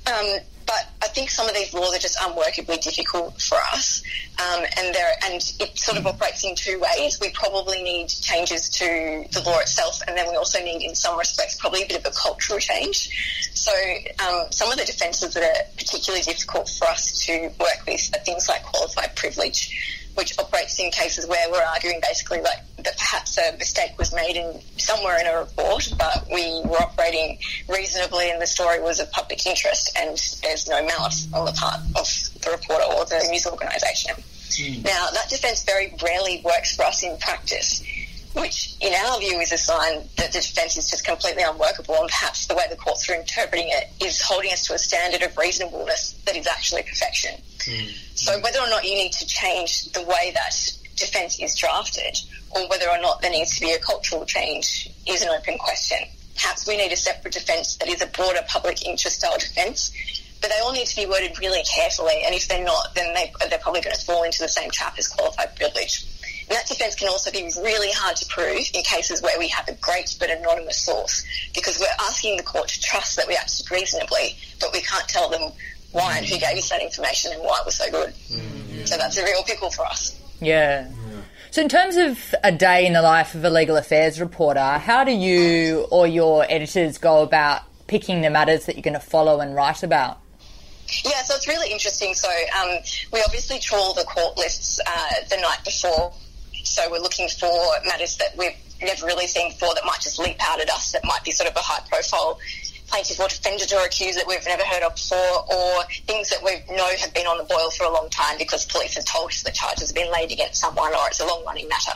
Um, but I think some of these laws are just unworkably difficult for us, um, and there and it sort of operates in two ways. We probably need changes to the law itself, and then we also need, in some respects, probably a bit of a cultural change. So um, some of the defences that are particularly difficult for us to work with are things like qualified privilege, which operates in cases where we're arguing basically like that perhaps a mistake was made in somewhere in a report, but we were operating reasonably and the story was of public interest and there's no malice on the part of the reporter or the news organisation. Mm. Now, that defence very rarely works for us in practice, which in our view is a sign that the defence is just completely unworkable, and perhaps the way the courts are interpreting it is holding us to a standard of reasonableness that is actually perfection. Mm. So whether or not you need to change the way that defence is drafted, or whether or not there needs to be a cultural change, is an open question. Perhaps we need a separate defence that is a broader public interest-style defence, but they all need to be worded really carefully, and if they're not, then they, they're probably going to fall into the same trap as qualified privilege. And that defence can also be really hard to prove in cases where we have a great but anonymous source, because we're asking the court to trust that we acted reasonably, but we can't tell them why and who gave us that information and why it was so good. Mm, yeah. So that's a real pickle for us. Yeah. yeah. So in terms of a day in the life of a legal affairs reporter, how do you or your editors go about picking the matters that you're going to follow and write about? Yeah, so it's really interesting. So um, we obviously trawl the court lists uh, the night before. So we're looking for matters that we've never really seen before that might just leap out at us, that might be sort of a high-profile plaintiff or defendant or accused that we've never heard of before, or things that we know have been on the boil for a long time because police have told us the charges have been laid against someone or it's a long-running matter.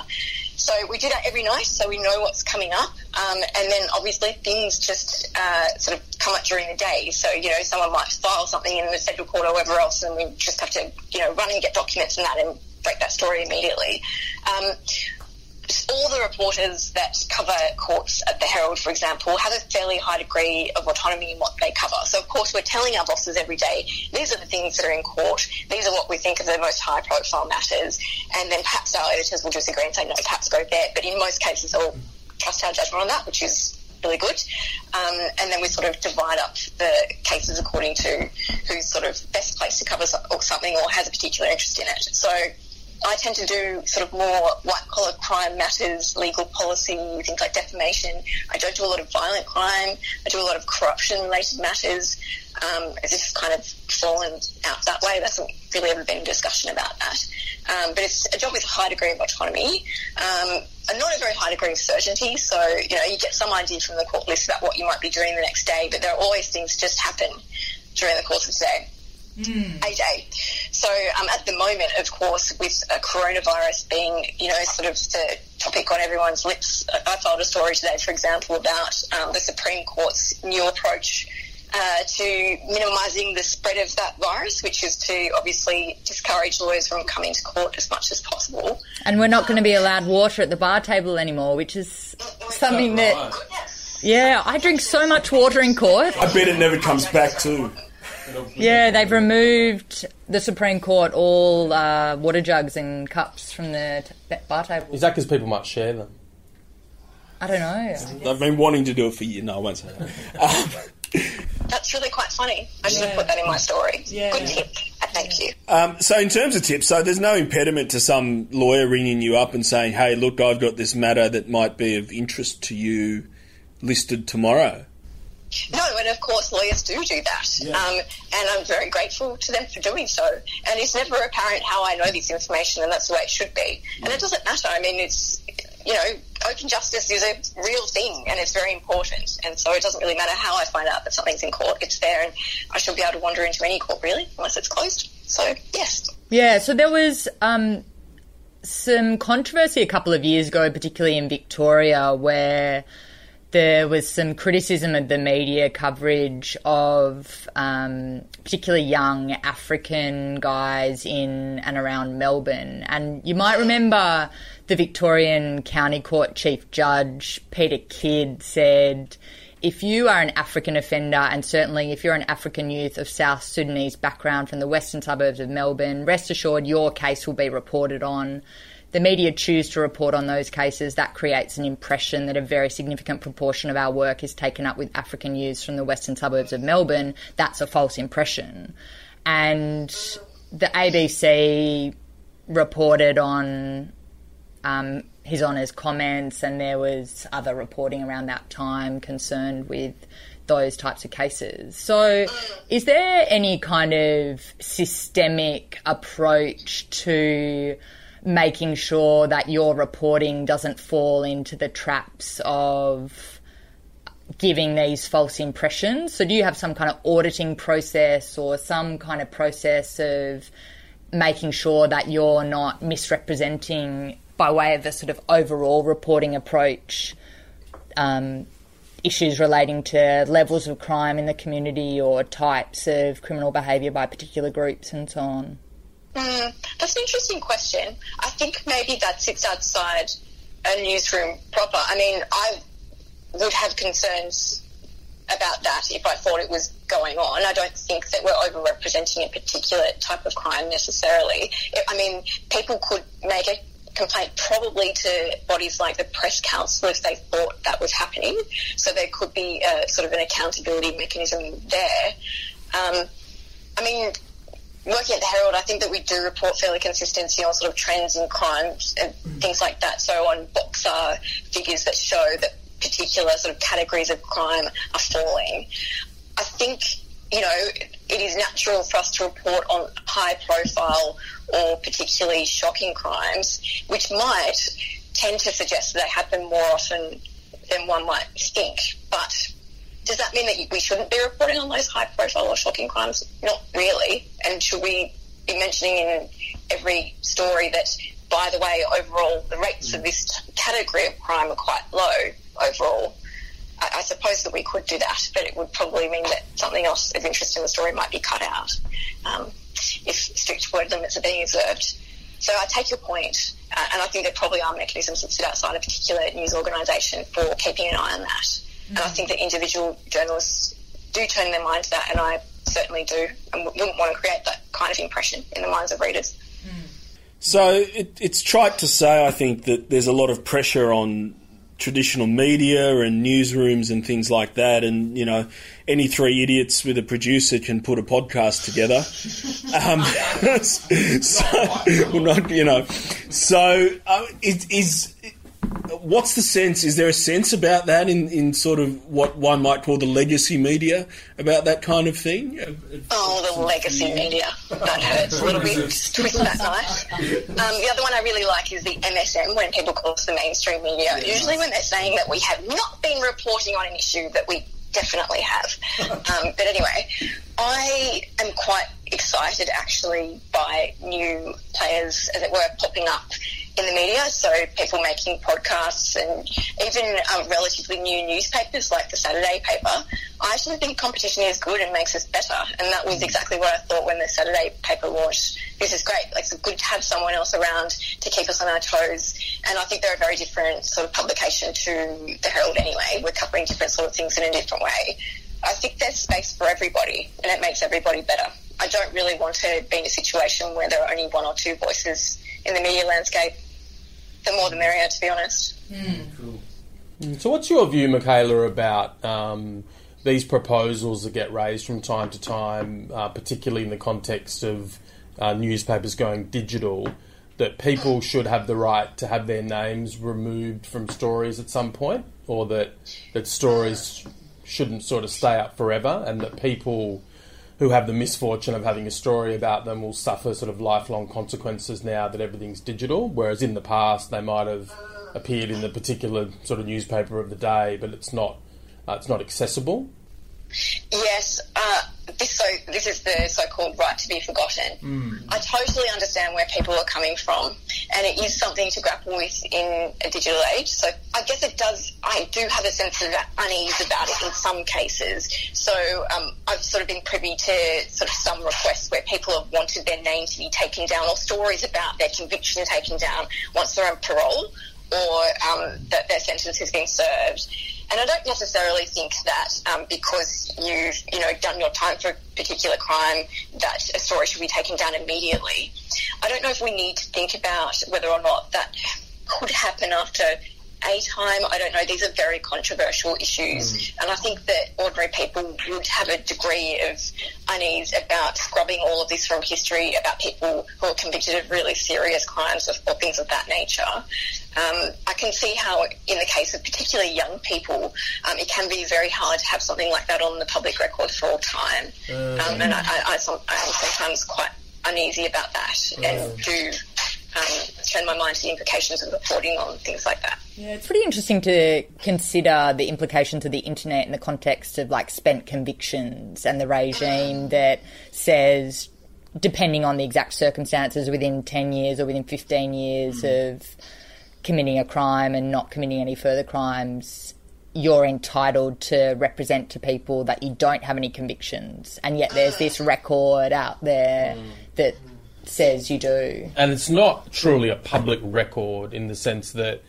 So we do that every night, so we know what's coming up. Um, and then obviously things just uh, sort of come up during the day. So, you know, someone might file something in the federal court or wherever else, and we just have to, you know, run and get documents and that and break that story immediately. Um, all the reporters that cover courts at the Herald, for example, have a fairly high degree of autonomy in what they cover. So, of course, we're telling our bosses every day, these are the things that are in court, these are what we think are the most high-profile matters, and then perhaps our editors will disagree and say, no, perhaps go there. But in most cases, they'll trust our judgment on that, which is really good. Um, and then we sort of divide up the cases according to who's sort of best placed to cover something or has a particular interest in it. So I tend to do sort of more white-collar crime matters, legal policy, things like defamation. I don't do a lot of violent crime. I do a lot of corruption-related matters. Um, as if it's kind of fallen out that way. There hasn't really ever been a discussion about that. Um, but it's a job with a high degree of autonomy um, and not a very high degree of certainty. So, you know, you get some idea from the court list about what you might be doing the next day, but there are always things just happen during the course of the day. Mm. A J. So um, at the moment, of course, with uh, coronavirus being, you know, sort of the topic on everyone's lips, I filed a story today, for example, about um, the Supreme Court's new approach uh, to minimising the spread of that virus, which is to obviously discourage lawyers from coming to court as much as possible. And we're not um, going to be allowed water at the bar table anymore, which is something that... Right. Yeah, I drink so much water in court. I bet it never comes back too. Yeah, they've removed the Supreme Court all uh, water jugs and cups from the t- bar table. Is that because people might share them? I don't know. They've been wanting to do it for years. No, I won't say that. Um, That's really quite funny. I should yeah. have put that in my story. Yeah. Good tip. Thank you. Um, so in terms of tips, so there's no impediment to some lawyer ringing you up and saying, hey, look, I've got this matter that might be of interest to you listed tomorrow. No, and of course lawyers do do that, yeah. um, and I'm very grateful to them for doing so. And it's never apparent how I know this information, and that's the way it should be. And yeah. it doesn't matter. I mean, it's, you know, open justice is a real thing, and it's very important. And so it doesn't really matter how I find out that something's in court. It's there, and I should be able to wander into any court, really, unless it's closed. So, yes. Yeah, so there was um, some controversy a couple of years ago, particularly in Victoria, where there was some criticism of the media coverage of um, particularly young African guys in and around Melbourne. And you might remember the Victorian County Court Chief Judge, Peter Kidd, said, if you are an African offender, and certainly if you're an African youth of South Sudanese background from the western suburbs of Melbourne, rest assured your case will be reported on. The media choose to report on those cases. That creates an impression that a very significant proportion of our work is taken up with African youths from the western suburbs of Melbourne. That's a false impression. And the A B C reported on um, His Honour's comments, and there was other reporting around that time concerned with those types of cases. So is there any kind of systemic approach to making sure that your reporting doesn't fall into the traps of giving these false impressions? So do you have some kind of auditing process or some kind of process of making sure that you're not misrepresenting by way of a sort of overall reporting approach, um, issues relating to levels of crime in the community or types of criminal behaviour by particular groups and so on? Mm, that's an interesting question. I think maybe that sits outside a newsroom proper. I mean, I would have concerns about that if I thought it was going on. I don't think that we're overrepresenting a particular type of crime necessarily. It, I mean, people could make a complaint probably to bodies like the Press Council if they thought that was happening. So there could be a, sort of an accountability mechanism there. Um, I mean... Working at the Herald, I think that we do report fairly consistently on sort of trends in crime and things like that. So on Boxer, figures that show that particular sort of categories of crime are falling. I think, you know, it is natural for us to report on high-profile or particularly shocking crimes, which might tend to suggest that they happen more often than one might think, but does that mean that we shouldn't be reporting on those high-profile or shocking crimes? Not really. And should we be mentioning in every story that, by the way, overall, the rates of this category of crime are quite low overall. I, I suppose that we could do that, but it would probably mean that something else of interest in the story might be cut out um, if strict word limits are being observed. So I take your point, uh, and I think there probably are mechanisms that sit outside a particular news organisation for keeping an eye on that. Mm. And I think that individual journalists do turn their mind to that, and I certainly do, and wouldn't want to create that kind of impression in the minds of readers. Mm. So it, it's trite to say, I think, that there's a lot of pressure on traditional media and newsrooms and things like that, and you know, any three idiots with a producer can put a podcast together. Um, so, well, not you know. So, uh, is, is what's the sense? Is there a sense about that in, in sort of what one might call the legacy media about that kind of thing? Oh, the legacy yeah. media. That hurts a little bit. Just twist that knife. Um, the other one I really like is the M S M, when people call us the mainstream media. Yeah. Usually when they're saying that we have not been reporting on an issue that we definitely have. Um, but anyway, I am quite excited actually by new players, as it were, popping up in the media, so people making podcasts and even um, relatively new newspapers like the Saturday paper. I actually think competition is good and makes us better, and that was exactly what I thought when the Saturday paper launched. This is great. Like, it's good to have someone else around to keep us on our toes, and I think they're a very different sort of publication to the Herald anyway. We're covering different sort of things in a different way. I think there's space for everybody, and it makes everybody better. I don't really want to be in a situation where there are only one or two voices in the media landscape. The more the merrier, to be honest. Mm. Cool. So what's your view, Michaela, about um, these proposals that get raised from time to time, uh, particularly in the context of uh, newspapers going digital, that people should have the right to have their names removed from stories at some point, or that, that stories shouldn't sort of stay up forever, and that people who have the misfortune of having a story about them will suffer sort of lifelong consequences now that everything's digital, whereas in the past they might have appeared in the particular sort of newspaper of the day, but it's not uh, it's not accessible? Yes, uh, this so this is the so-called right to be forgotten. Mm. I totally understand where people are coming from, and it is something to grapple with in a digital age. So I guess it does. I do have a sense of unease about it in some cases. So um, I've sort of been privy to sort of some requests where people have wanted their name to be taken down, or stories about their conviction taken down once they're on parole, or um, that their sentence has been served. And I don't necessarily think that um, because you've, you know, done your time for a particular crime that a story should be taken down immediately. I don't know if we need to think about whether or not that could happen after a time. I don't know. These are very controversial issues. Mm. And I think that ordinary people would have a degree of unease about scrubbing all of this from history about people who are convicted of really serious crimes or things of that nature. Um, I can see how, in the case of particularly young people, um, it can be very hard to have something like that on the public record for all time. Um, um, and I, I, I, I am sometimes quite uneasy about that um, and do um, turn my mind to the implications of reporting on things like that. Yeah, it's pretty interesting to consider the implications of the internet in the context of, like, spent convictions and the regime that says, depending on the exact circumstances, within ten years or within fifteen years mm. of committing a crime and not committing any further crimes, you're entitled to represent to people that you don't have any convictions, and yet there's this record out there mm. that says you do. And it's not truly a public record in the sense that,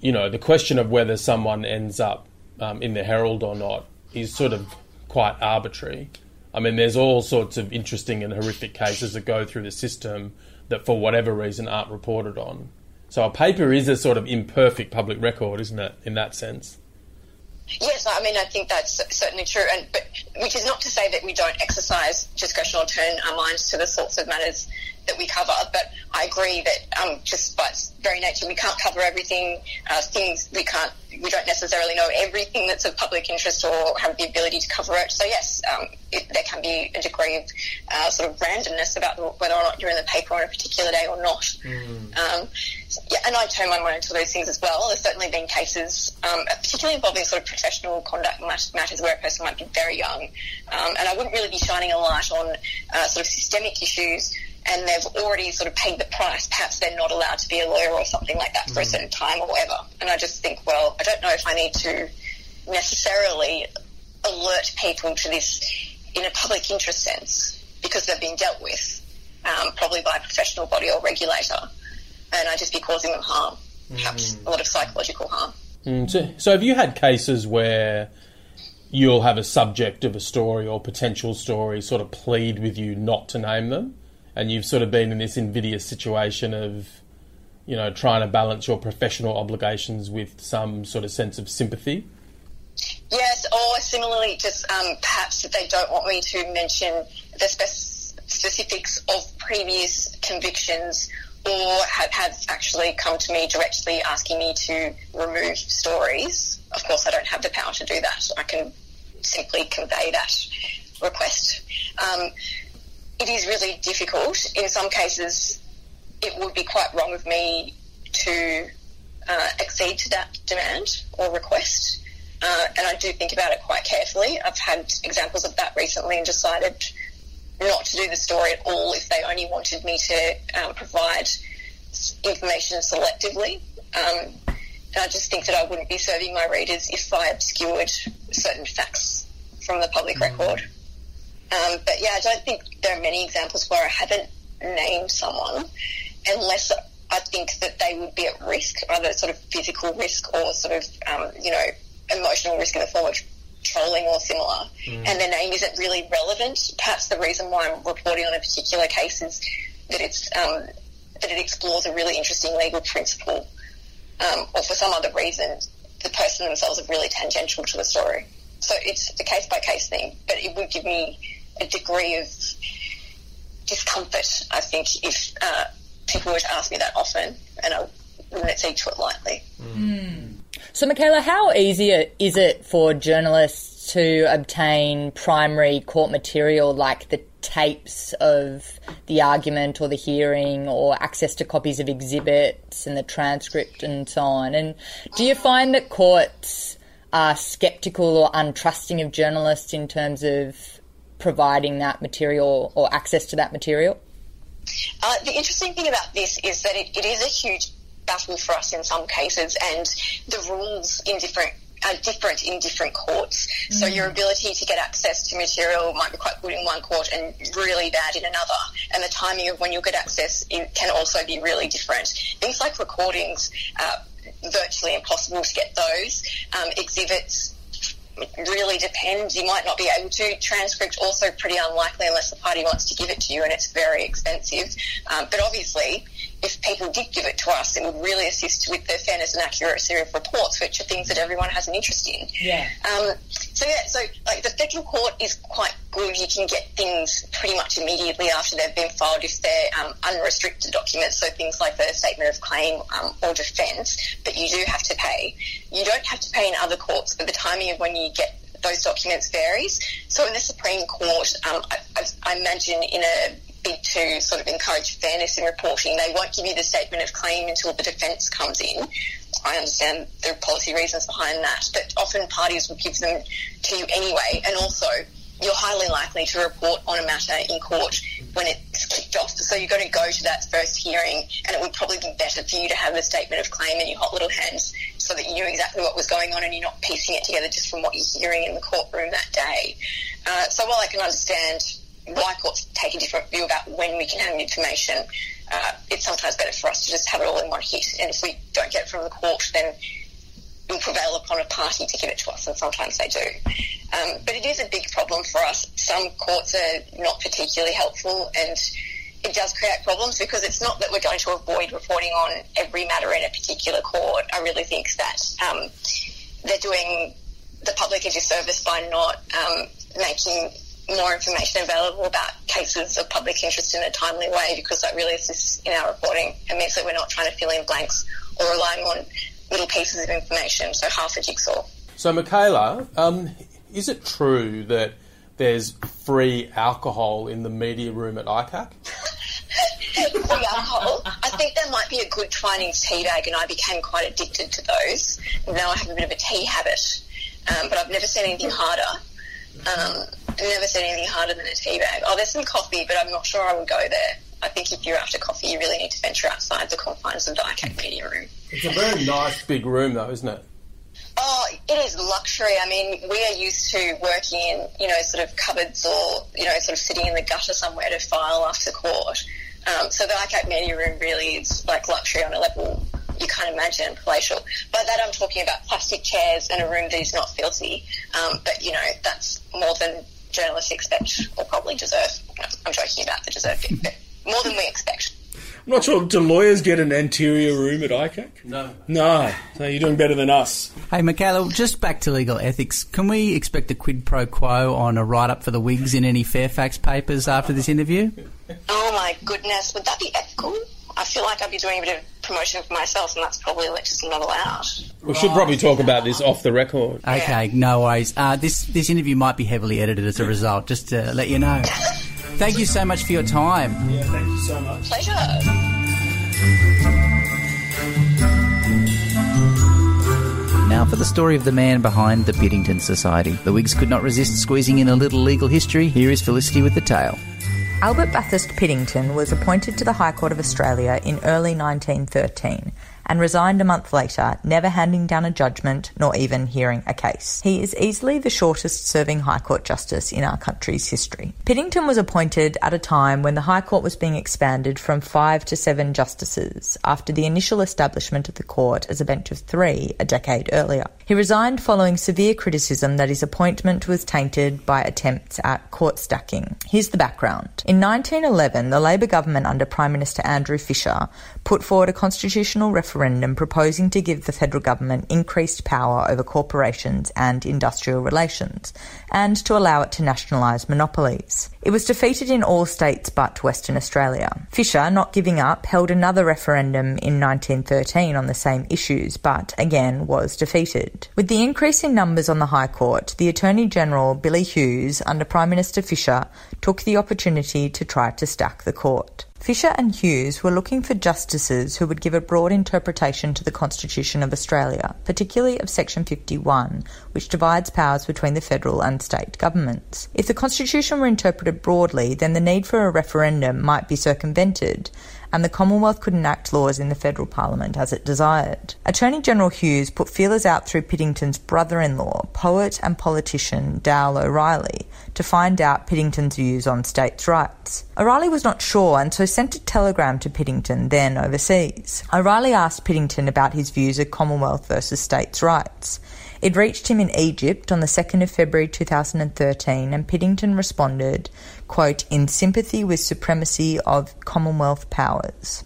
you know, the question of whether someone ends up um, in the Herald or not is sort of quite arbitrary. I mean, there's all sorts of interesting and horrific cases that go through the system that for whatever reason aren't reported on. So a paper is a sort of imperfect public record, isn't it, in that sense? Yes, I mean, I think that's certainly true, and but which is not to say that we don't exercise discretion or turn our minds to the sorts of matters that we cover, but I agree that um, just by its very nature, we can't cover everything, uh, things we can't, we don't necessarily know everything that's of public interest or have the ability to cover it. So yes, um, it, there can be a degree of uh, sort of randomness about whether or not you're in the paper on a particular day or not. Mm. Um, yeah, and I turn my mind to those things as well. There's certainly been cases, um, particularly involving sort of professional conduct matters where a person might be very young, um, and I wouldn't really be shining a light on uh, sort of systemic issues and they've already sort of paid the price. Perhaps they're not allowed to be a lawyer or something like that for mm. a certain time or whatever. And I just think, well, I don't know if I need to necessarily alert people to this in a public interest sense, because they've been dealt with um, probably by a professional body or regulator, and I'd just be causing them harm, perhaps mm. a lot of psychological harm. Mm. So, so have you had cases where you'll have a subject of a story or potential story sort of plead with you not to name them, and you've sort of been in this invidious situation of, you know, trying to balance your professional obligations with some sort of sense of sympathy? Yes, or similarly, just um, perhaps that they don't want me to mention the spe- specifics of previous convictions, or have, have actually come to me directly asking me to remove stories. Of course, I don't have the power to do that. I can simply convey that request. Um, it is really difficult. In some cases, it would be quite wrong of me to uh, accede to that demand or request. Uh, and I do think about it quite carefully. I've had examples of that recently and decided not to do the story at all if they only wanted me to um, provide information selectively. Um, and I just think that I wouldn't be serving my readers if I obscured certain facts from the public mm. record. Um, but, yeah, I don't think there are many examples where I haven't named someone unless I think that they would be at risk, either sort of physical risk or sort of, um, you know, emotional risk in the form of trolling or similar, mm. and their name isn't really relevant. Perhaps the reason why I'm reporting on a particular case is that it's um, that it explores a really interesting legal principle, um, or for some other reason, the person themselves are really tangential to the story. So it's a case-by-case thing, but it would give me a degree of discomfort, I think, if uh, people were to ask me that often, and I wouldn't accede to it lightly. Mm. So, Michaela, how easy is it for journalists to obtain primary court material like the tapes of the argument or the hearing, or access to copies of exhibits and the transcript and so on? And do you find that courts are sceptical or untrusting of journalists in terms of providing that material or access to that material? Uh, the interesting thing about this is that it, it is a huge battle for us in some cases, and the rules in different are different in different courts. Mm. So your ability to get access to material might be quite good in one court and really bad in another, and the timing of when you'll get access can also be really different. Things like recordings, uh, virtually impossible to get those. Um, exhibits really depend. You might not be able to. Transcript also pretty unlikely unless the party wants to give it to you, and it's very expensive. Um, but obviously, if people did give it to us, it would really assist with the fairness and accuracy of reports, which are things that everyone has an interest in. Yeah. Um, so, yeah, so like the federal court is quite good. You can get things pretty much immediately after they've been filed if they're um, unrestricted documents, so things like the statement of claim um, or defence, but you do have to pay. You don't have to pay in other courts, but the timing of when you get those documents varies. So in the Supreme Court, um, I, I imagine in a bid to sort of encourage fairness in reporting, they won't give you the statement of claim until the defence comes in. I understand the policy reasons behind that, but often parties will give them to you anyway, and also you're highly likely to report on a matter in court when it's kicked off, so you've got to go to that first hearing, and it would probably be better for you to have the statement of claim in your hot little hands so that you knew exactly what was going on and you're not piecing it together just from what you're hearing in the courtroom that day. Uh, so while I can understand why courts take a different view about when we can have information, uh, it's sometimes better for us to just have it all in one hit, and if we don't get it from the court, then we'll prevail upon a party to give it to us, and sometimes they do. Um, but it is a big problem for us. Some courts are not particularly helpful, and it does create problems because it's not that we're going to avoid reporting on every matter in a particular court. I really think that um, they're doing the public a disservice by not um, making more information available about cases of public interest in a timely way, because that really assists in our reporting and means that we're not trying to fill in blanks or relying on little pieces of information, so half a jigsaw. So, Michaela, um, is it true that there's free alcohol in the media room at I C A C? Free alcohol? I think there might be a good Twinings tea bag, and I became quite addicted to those. Now I have a bit of a tea habit, um, but I've never seen anything harder. Um, I've never seen anything harder than a tea bag. Oh, there's some coffee, but I'm not sure I would go there. I think if you're after coffee, you really need to venture outside the confines of the I C A C media room. It's a very nice big room, though, isn't it? Oh, it is luxury. I mean, we are used to working in, you know, sort of cupboards or, you know, sort of sitting in the gutter somewhere to file after court. Um, so the I C A C media room really is like luxury on a level you can't imagine, palatial. By that I'm talking about plastic chairs and a room that is not filthy. Um, but, you know, that's more than journalists expect or probably deserve. No, I'm joking about the deserve bit, but more than we expect. I'm not sure, do lawyers get an anterior room at I C A C? No. No. No, you're doing better than us. Hey, Michaela, just back to legal ethics. Can we expect a quid pro quo on a write-up for the Whigs in any Fairfax papers after this interview? Oh, my goodness. Would that be ethical? I feel like I'd be doing a bit of promotion for myself, and that's probably just not allowed. We should probably talk about this off the record. Okay, yeah. No worries. Uh, this, this interview might be heavily edited as a result, just to let you know. Thank you so much for your time. Yeah, thank you so much. Pleasure. Now for the story of the man behind the Piddington Society. The Whigs could not resist squeezing in a little legal history. Here is Felicity with the tale. Albert Bathurst Piddington was appointed to the High Court of Australia in early nineteen thirteen and resigned a month later, never handing down a judgment nor even hearing a case. He is easily the shortest-serving High Court justice in our country's history. Piddington was appointed at a time when the High Court was being expanded from five to seven justices after the initial establishment of the court as a bench of three a decade earlier. He resigned following severe criticism that his appointment was tainted by attempts at court stacking. Here's the background. In nineteen eleven, the Labor government under Prime Minister Andrew Fisher put forward a constitutional referendum proposing to give the federal government increased power over corporations and industrial relations, and to allow it to nationalise monopolies. It was defeated in all states but Western Australia. Fisher, not giving up, held another referendum in nineteen thirteen on the same issues, but again was defeated. With the increase in numbers on the High Court, the Attorney General, Billy Hughes, under Prime Minister Fisher, took the opportunity to try to stack the court. Fisher and Hughes were looking for justices who would give a broad interpretation to the Constitution of Australia, particularly of Section fifty-one, which divides powers between the federal and state governments. If the Constitution were interpreted broadly, then the need for a referendum might be circumvented, and the Commonwealth could enact laws in the federal parliament as it desired. Attorney General Hughes put feelers out through Piddington's brother-in-law, poet and politician Dowell O'Reilly, to find out Piddington's views on states' rights. O'Reilly was not sure and so sent a telegram to Piddington, then overseas. O'Reilly asked Piddington about his views of Commonwealth versus states' rights. It reached him in Egypt on the second of February two thousand thirteen, and Piddington responded, quote, in sympathy with supremacy of Commonwealth powers.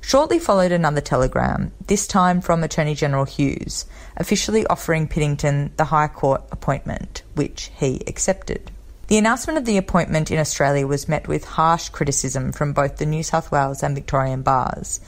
Shortly followed another telegram, this time from Attorney General Hughes, officially offering Piddington the High Court appointment, which he accepted. The announcement of the appointment in Australia was met with harsh criticism from both the New South Wales and Victorian bars.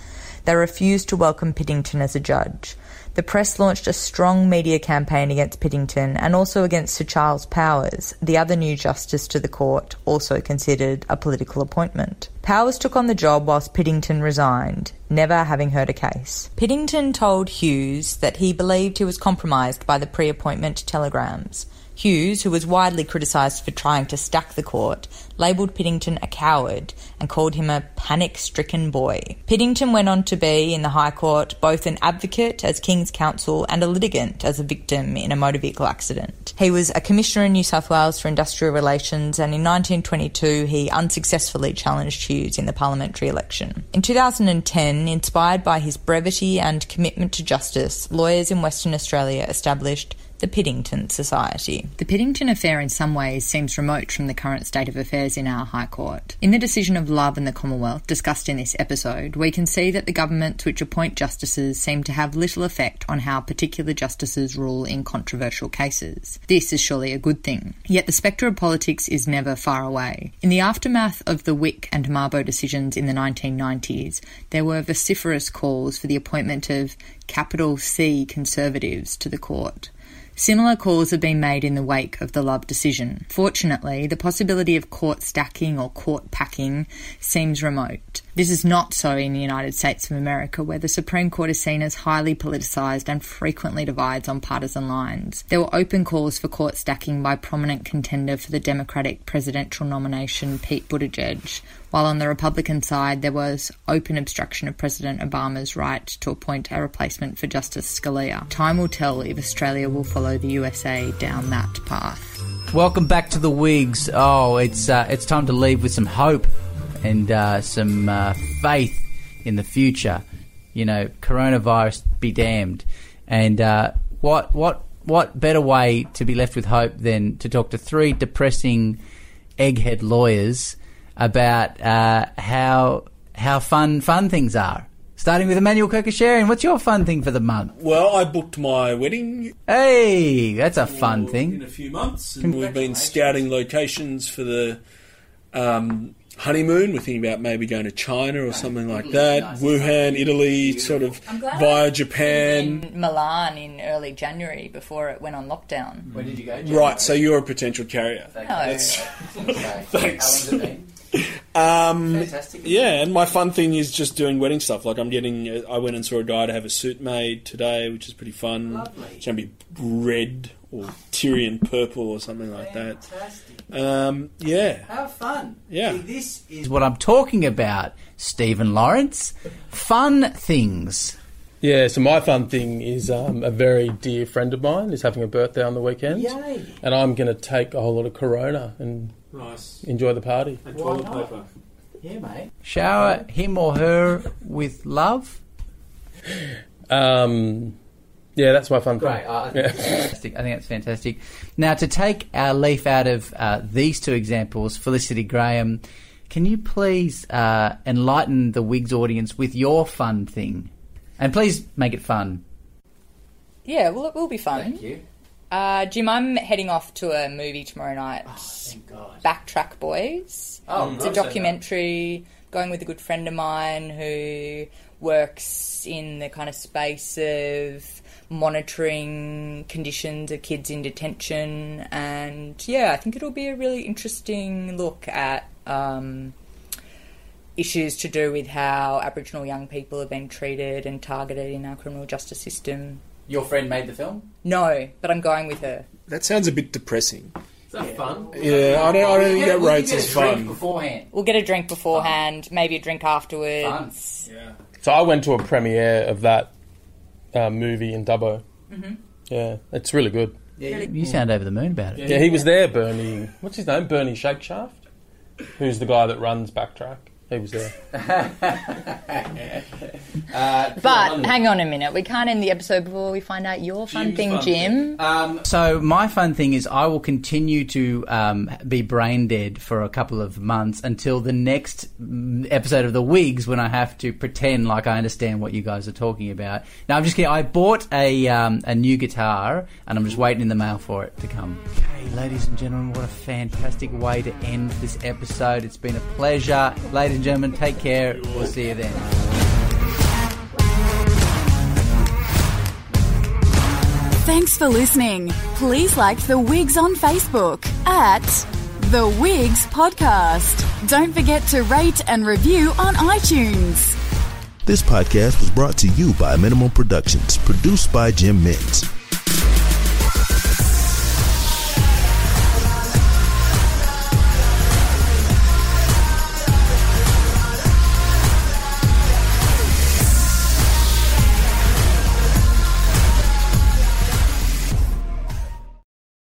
They refused to welcome Piddington as a judge. The press launched a strong media campaign against Piddington and also against Sir Charles Powers, the other new justice to the court, also considered a political appointment. Powers took on the job whilst Piddington resigned, never having heard a case. Piddington told Hughes that he believed he was compromised by the pre-appointment telegrams. Hughes, who was widely criticised for trying to stack the court, labelled Piddington a coward and called him a panic-stricken boy. Piddington went on to be, in the High Court, both an advocate as King's Counsel and a litigant as a victim in a motor vehicle accident. He was a commissioner in New South Wales for industrial relations, and in nineteen twenty-two he unsuccessfully challenged Hughes in the parliamentary election. In two thousand ten, inspired by his brevity and commitment to justice, lawyers in Western Australia established the Piddington Society. The Piddington affair in some ways seems remote from the current state of affairs in our High Court. In the decision of Love and the Commonwealth, discussed in this episode, we can see that the governments which appoint justices seem to have little effect on how particular justices rule in controversial cases. This is surely a good thing. Yet the spectre of politics is never far away. In the aftermath of the Wick and Mabo decisions in the nineteen nineties, there were vociferous calls for the appointment of capital C Conservatives to the court. Similar calls have been made in the wake of the Love decision. Fortunately, the possibility of court stacking or court packing seems remote. This is not so in the United States of America, where the Supreme Court is seen as highly politicised and frequently divides on partisan lines. There were open calls for court stacking by prominent contender for the Democratic presidential nomination, Pete Buttigieg, while on the Republican side there was open obstruction of President Obama's right to appoint a replacement for Justice Scalia. Time will tell if Australia will follow the U S A down that path. Welcome back to the Wigs. Oh, it's uh, it's time to leave with some hope and uh, some uh, faith in the future. You know, coronavirus be damned. And uh, what what what better way to be left with hope than to talk to three depressing egghead lawyers about uh, how how fun fun things are. Starting with Emmanuel Kirkasharian, what's your fun thing for the month? Well, I booked my wedding. Hey, that's a fun thing. In a few months, and we've been scouting locations for the um, honeymoon. We're thinking about maybe going to China or something like that. Wuhan, Italy, sort of via Japan. In Milan in early January before it went on lockdown. Where did you go? Right, so you're a potential carrier. No. That's... Thanks. How long has it been? Um, Fantastic. Yeah, and my fun thing is just doing wedding stuff. Like I'm getting, I went and saw a guy to have a suit made today, which is pretty fun. Lovely. It's going to be red or Tyrian purple or something like that. Fantastic. Um, yeah. How fun. Yeah. See, this is what I'm talking about, Stephen Lawrence. Fun things. Yeah, so my fun thing is um, a very dear friend of mine is having a birthday on the weekend. Yay. And I'm going to take a whole lot of Corona and... Nice. Enjoy the party. And toilet paper. Yeah, mate. Shower him or her with love. Um, yeah, that's my fun Great. Thing. Uh, yeah. Fantastic. I think that's fantastic. Now, to take our leaf out of uh, these two examples, Felicity Graham, can you please uh, enlighten the Wigs audience with your fun thing? And please make it fun. Yeah, well, it will be fun. Thank you. Uh, Jim, I'm heading off to a movie tomorrow night. Oh, thank God. Backtrack Boys. Oh, it's a documentary. Going with a good friend of mine who works in the kind of space of monitoring conditions of kids in detention, and yeah, I think it'll be a really interesting look at um, issues to do with how Aboriginal young people have been treated and targeted in our criminal justice system. Your friend made the film? No, but I'm going with her. That sounds a bit depressing. Is that yeah. fun? Yeah, I don't, I don't think that rates as fun. We'll get a drink beforehand. We'll get a drink beforehand, fun. Maybe a drink afterwards. Fun. Yeah. So I went to a premiere of that uh, movie in Dubbo. Mm-hmm. Yeah, it's really good. Yeah, you sound over the moon about it. Yeah, yeah, he was there, Bernie. What's his name? Bernie Shakeshaft, who's the guy that runs Backtrack. He was there. uh, but hang on a minute. We can't end the episode before we find out your fun Jim's thing, fun Jim. Thing. Um, so my fun thing is I will continue to um, be brain dead for a couple of months until the next episode of The Wigs, when I have to pretend like I understand what you guys are talking about. Now, I'm just kidding. I bought a, um, a new guitar, and I'm just waiting in the mail for it to come. Okay, ladies and gentlemen, what a fantastic way to end this episode. It's been a pleasure. Ladies and gentlemen, take care. We'll see you then. Thanks for listening. Please like The Wigs on Facebook at The Wigs Podcast. Don't forget to rate and review on iTunes. This podcast was brought to you by Minimal Productions, produced by Jim Minns.